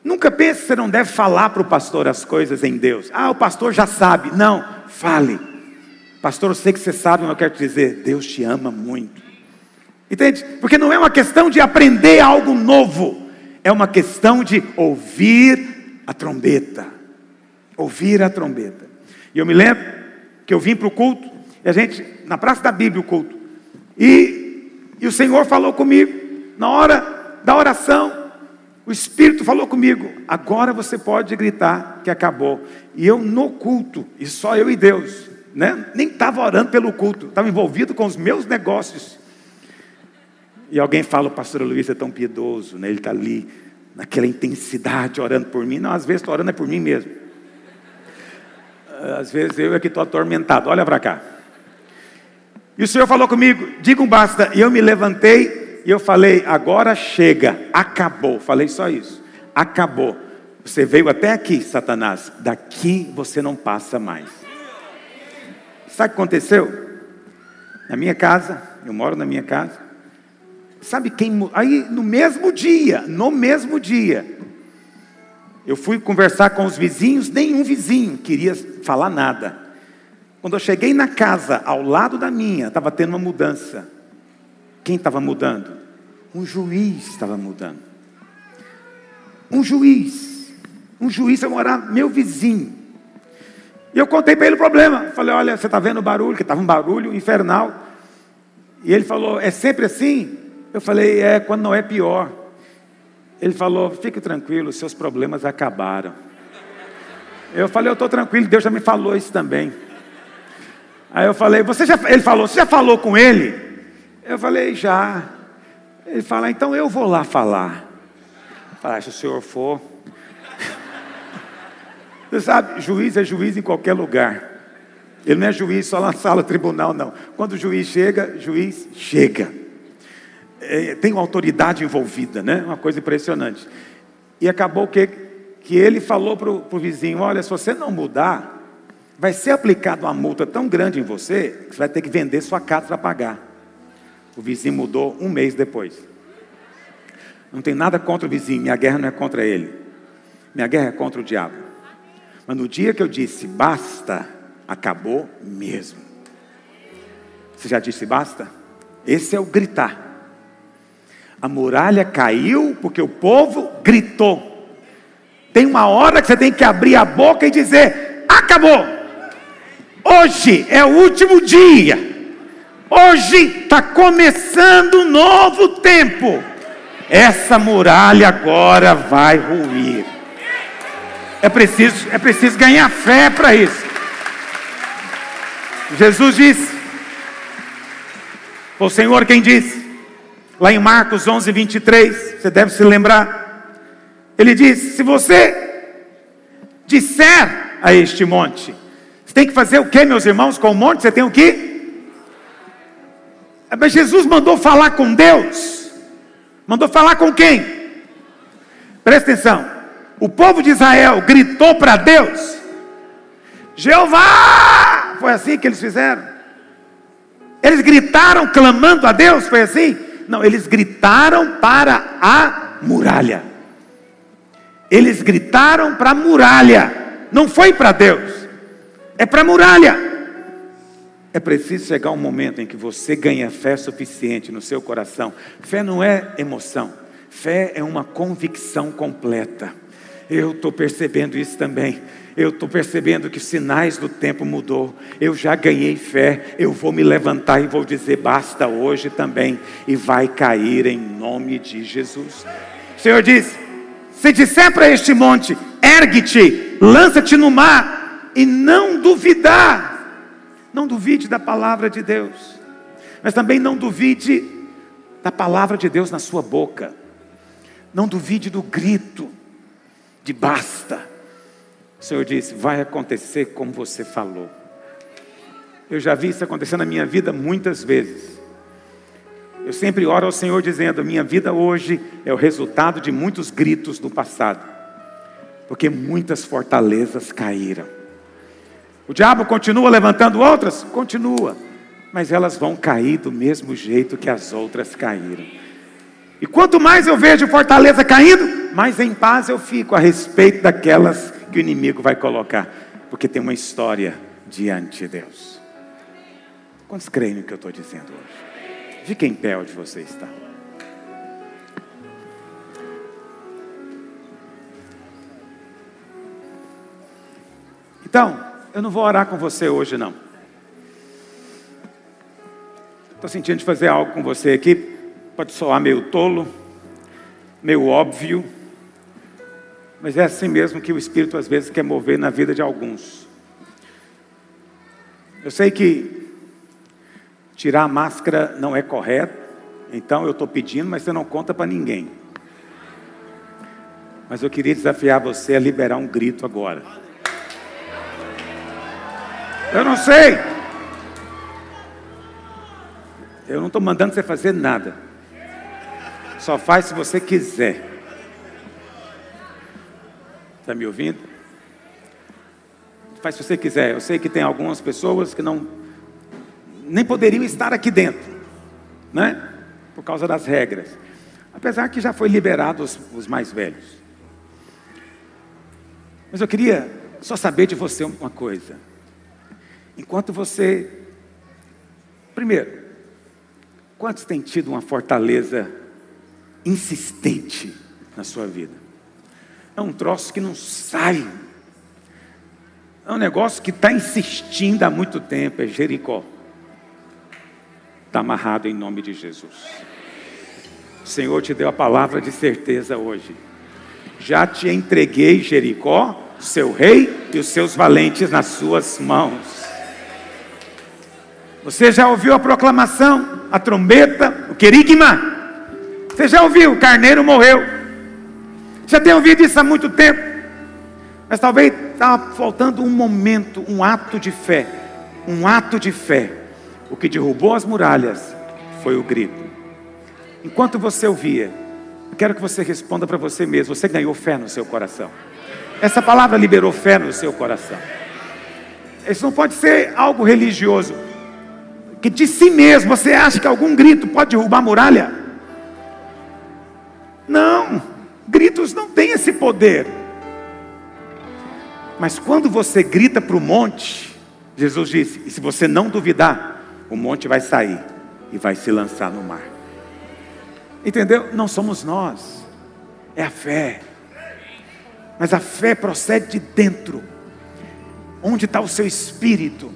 Nunca pense que você não deve falar para o pastor as coisas em Deus. Ah, o pastor já sabe. Não, fale. Pastor, eu sei que você sabe, mas eu quero te dizer: Deus te ama muito. Entende? Porque não é uma questão de aprender algo novo. É uma questão de ouvir a trombeta. Ouvir a trombeta. E eu me lembro que eu vim para o culto, e a gente, na Praça da Bíblia, o culto, e o Senhor falou comigo, na hora da oração, o Espírito falou comigo: agora você pode gritar que acabou. E eu no culto, e só eu e Deus, né? Nem estava orando pelo culto, estava envolvido com os meus negócios. E alguém fala: o pastor Luiz é tão piedoso, né? Ele está ali, naquela intensidade, orando por mim. Não, às vezes estou orando é por mim mesmo. Às vezes eu é que estou atormentado, olha para cá. E o Senhor falou comigo: diga um basta. E eu me levantei e eu falei: agora chega, acabou. Falei só isso: acabou. Você veio até aqui, Satanás, daqui você não passa mais. Sabe o que aconteceu? Na minha casa, eu moro na minha casa. Sabe quem? Aí no mesmo dia eu fui conversar com os vizinhos, nenhum vizinho queria falar nada. Quando eu cheguei na casa, ao lado da minha, estava tendo uma mudança. Quem estava mudando? Um juiz estava mudando. Um juiz ia morar, meu vizinho. E eu contei para ele o problema. Falei: olha, você está vendo o barulho? Que estava um barulho infernal. E ele falou: é sempre assim? Eu falei: é, quando não é pior. Ele falou: fique tranquilo, seus problemas acabaram. Eu falei: eu estou tranquilo, Deus já me falou isso também. Aí eu falei: ele falou: você já falou com ele? Eu falei: já. Ele falou: então eu vou lá falar. Eu falei: se o senhor for. Você sabe, juiz é juiz em qualquer lugar. Ele não é juiz só na sala tribunal, não. Quando o juiz chega. É, tem uma autoridade envolvida, né? Uma coisa impressionante. E acabou o quê? Que ele falou para o vizinho: olha, se você não mudar, vai ser aplicada uma multa tão grande em você, que você vai ter que vender sua casa para pagar. O vizinho mudou um mês depois. Não tem nada contra o vizinho, minha guerra não é contra ele. Minha guerra é contra o diabo. Mas no dia que eu disse basta, acabou mesmo. Você já disse basta? Esse é o gritar. A muralha caiu porque o povo gritou. Tem uma hora que você tem que abrir a boca e dizer: acabou. Hoje é o último dia. Hoje está começando um novo tempo. Essa muralha agora vai ruir. É preciso ganhar fé para isso. Jesus disse, foi o Senhor quem disse, lá em Marcos 11, 23, você deve se lembrar, ele disse: se você disser a este monte, você tem que fazer o que, meus irmãos? Com o monte você tem o que? Mas Jesus mandou falar com Deus, mandou falar com quem? Presta atenção, o povo de Israel gritou para Deus: Jeová! Foi assim que eles fizeram? Eles gritaram clamando a Deus? Foi assim? Não, eles gritaram para a muralha. Eles gritaram para a muralha. Não foi para Deus, é para a muralha. É preciso chegar um momento em que você ganha fé suficiente no seu coração. Fé não é emoção, fé é uma convicção completa. Eu estou percebendo isso também. Eu estou percebendo que sinais do tempo mudou. Eu já ganhei fé. Eu vou me levantar e vou dizer basta hoje também. E vai cair em nome de Jesus. O Senhor diz: se disser para este monte, ergue-te, lança-te no mar, e não duvidar. Não duvide da palavra de Deus, mas também não duvide da palavra de Deus na sua boca. Não duvide do grito de basta. O Senhor disse: vai acontecer como você falou. Eu já vi isso acontecer na minha vida muitas vezes. Eu sempre oro ao Senhor dizendo: minha vida hoje é o resultado de muitos gritos do passado, porque muitas fortalezas caíram. O diabo continua levantando outras? Continua, mas elas vão cair do mesmo jeito que as outras caíram. E quanto mais eu vejo fortaleza caindo, mais em paz eu fico a respeito daquelas que o inimigo vai colocar, porque tem uma história diante de Deus. Quantos creem no que eu estou dizendo hoje? Fique em pé onde você está. Então, eu não vou orar com você hoje, não. Estou sentindo de fazer algo com você aqui. Pode soar meio tolo, meio óbvio, mas é assim mesmo que o Espírito às vezes quer mover na vida de alguns. Eu sei que tirar a máscara não é correto, então eu estou pedindo, mas você não conta para ninguém. Mas eu queria desafiar você a liberar um grito agora. Eu não sei, eu não estou mandando você fazer nada. Só faz se você quiser. Está me ouvindo? Faz se você quiser. Eu sei que tem algumas pessoas que não, nem poderiam estar aqui dentro, né? Por causa das regras. Apesar que já foi liberado os mais velhos. Mas eu queria só saber de você uma coisa. Enquanto você... Primeiro, quantos têm tido uma fortaleza insistente na sua vida? É um troço que não sai, é um negócio que está insistindo há muito tempo. É Jericó, está amarrado em nome de Jesus. O Senhor te deu a palavra de certeza hoje: já te entreguei Jericó, seu rei e os seus valentes nas suas mãos. Você já ouviu a proclamação, a trombeta, o querigma? Você já ouviu, o carneiro morreu. Já tem ouvido isso há muito tempo. Mas talvez estava faltando um momento, um ato de fé. Um ato de fé. O que derrubou as muralhas foi o grito. Enquanto você ouvia, eu quero que você responda para você mesmo: você ganhou fé no seu coração? Essa palavra liberou fé no seu coração. Isso não pode ser algo religioso, que de si mesmo você acha que algum grito pode derrubar a muralha. Não, gritos não têm esse poder. Mas quando você grita para o monte, Jesus disse, e se você não duvidar, o monte vai sair e vai se lançar no mar. Entendeu? Não somos nós, é a fé. Mas a fé procede de dentro. Onde está o seu espírito?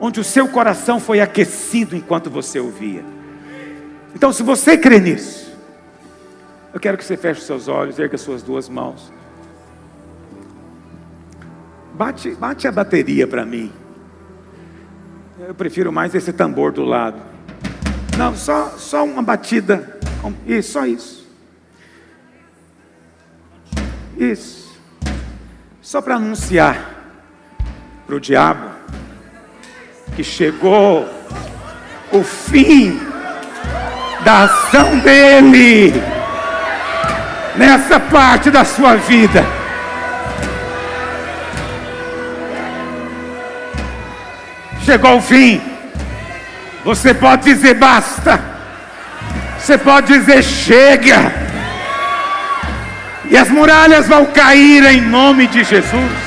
Onde o seu coração foi aquecido enquanto você ouvia? Então, se você crê nisso, eu quero que você feche os seus olhos, erga suas duas mãos. Bate a bateria para mim. Eu prefiro mais esse tambor do lado. Não, só uma batida. Isso, só isso. Isso. Só para anunciar para o diabo que chegou o fim da ação dele nessa parte da sua vida. Chegou o fim. Você pode dizer basta. Você pode dizer chega. E as muralhas vão cair em nome de Jesus.